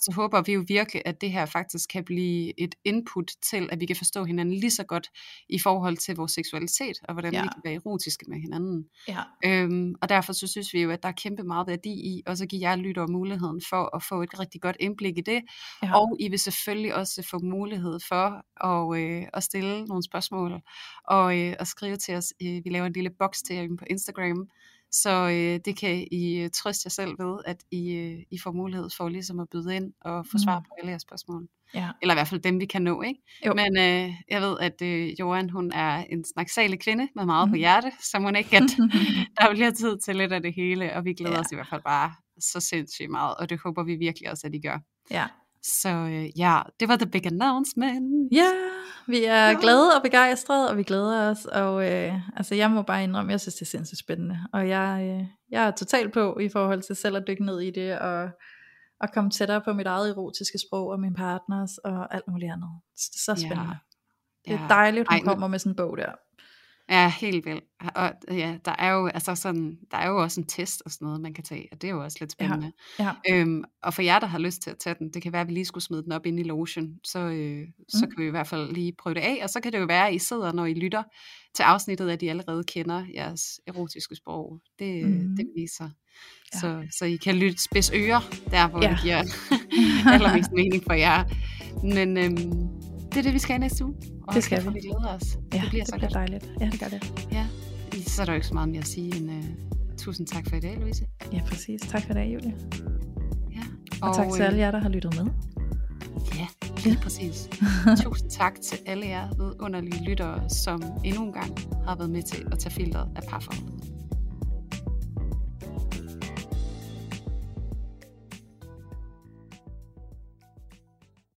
Så håber vi jo virkelig, at det her faktisk kan blive et input til, at vi kan forstå hinanden lige så godt i forhold til vores seksualitet, og hvordan vi kan være erotiske med hinanden. Og derfor så synes vi jo, at der er kæmpe meget værdi i, og så giver jer lyttere muligheden for at få et rigtig godt indblik i det, og I vil selvfølgelig også få mulighed for at stille nogle spørgsmål, og skrive til os. Vi laver en lille boks til jer på Instagram, så det kan I trøste jer selv ved, at I får mulighed for ligesom at byde ind og få svar på alle jeres spørgsmål. Eller i hvert fald dem vi kan nå, ikke? Men jeg ved at Johan, hun er en snaksalig kvinde med meget på hjerte, så hun ikke at der bliver tid til lidt af det hele, og vi glæder os i hvert fald bare så sindssygt meget, og det håber vi virkelig også at I gør. Så det var the big announcement. Vi er glade og begejstrede, og vi glæder os, og altså jeg må bare indrømme, jeg synes det er sindssygt spændende, og jeg er totalt på i forhold til selv at dykke ned i det, og komme tættere på mit eget erotiske sprog, og min partners, og alt muligt andet. Det er så spændende. Det er dejligt, hun kommer med sådan en bog der. Ja, helt vildt. Og der er jo altså sådan, der er jo også en test og sådan noget man kan tage, og det er jo også lidt spændende. Og for jer der har lyst til at tage den, det kan være at vi lige skulle smide den op ind i logen, så kan vi i hvert fald lige prøve det af, og så kan det jo være at I sidder, når I lytter til afsnittet, at I allerede kender jeres erotiske sprog. Det viser. Så I kan lytte spids ører der, hvor det giver allermest mening for jer. Men det er det vi skal næste uge. Det skal vi. Vi glæder os. Det bliver dejligt. Ja, det gør det. Ja, så er der jo ikke så meget mere at sige end tusind tak for i dag, Louise. Ja, præcis. Tak for i dag, Julie. Ja. Og tak til alle jer, der har lyttet med. Ja, lige præcis. Tusind tak til alle jer vidunderlige lyttere, som endnu en gang har været med til at tage filteret af parforholdet.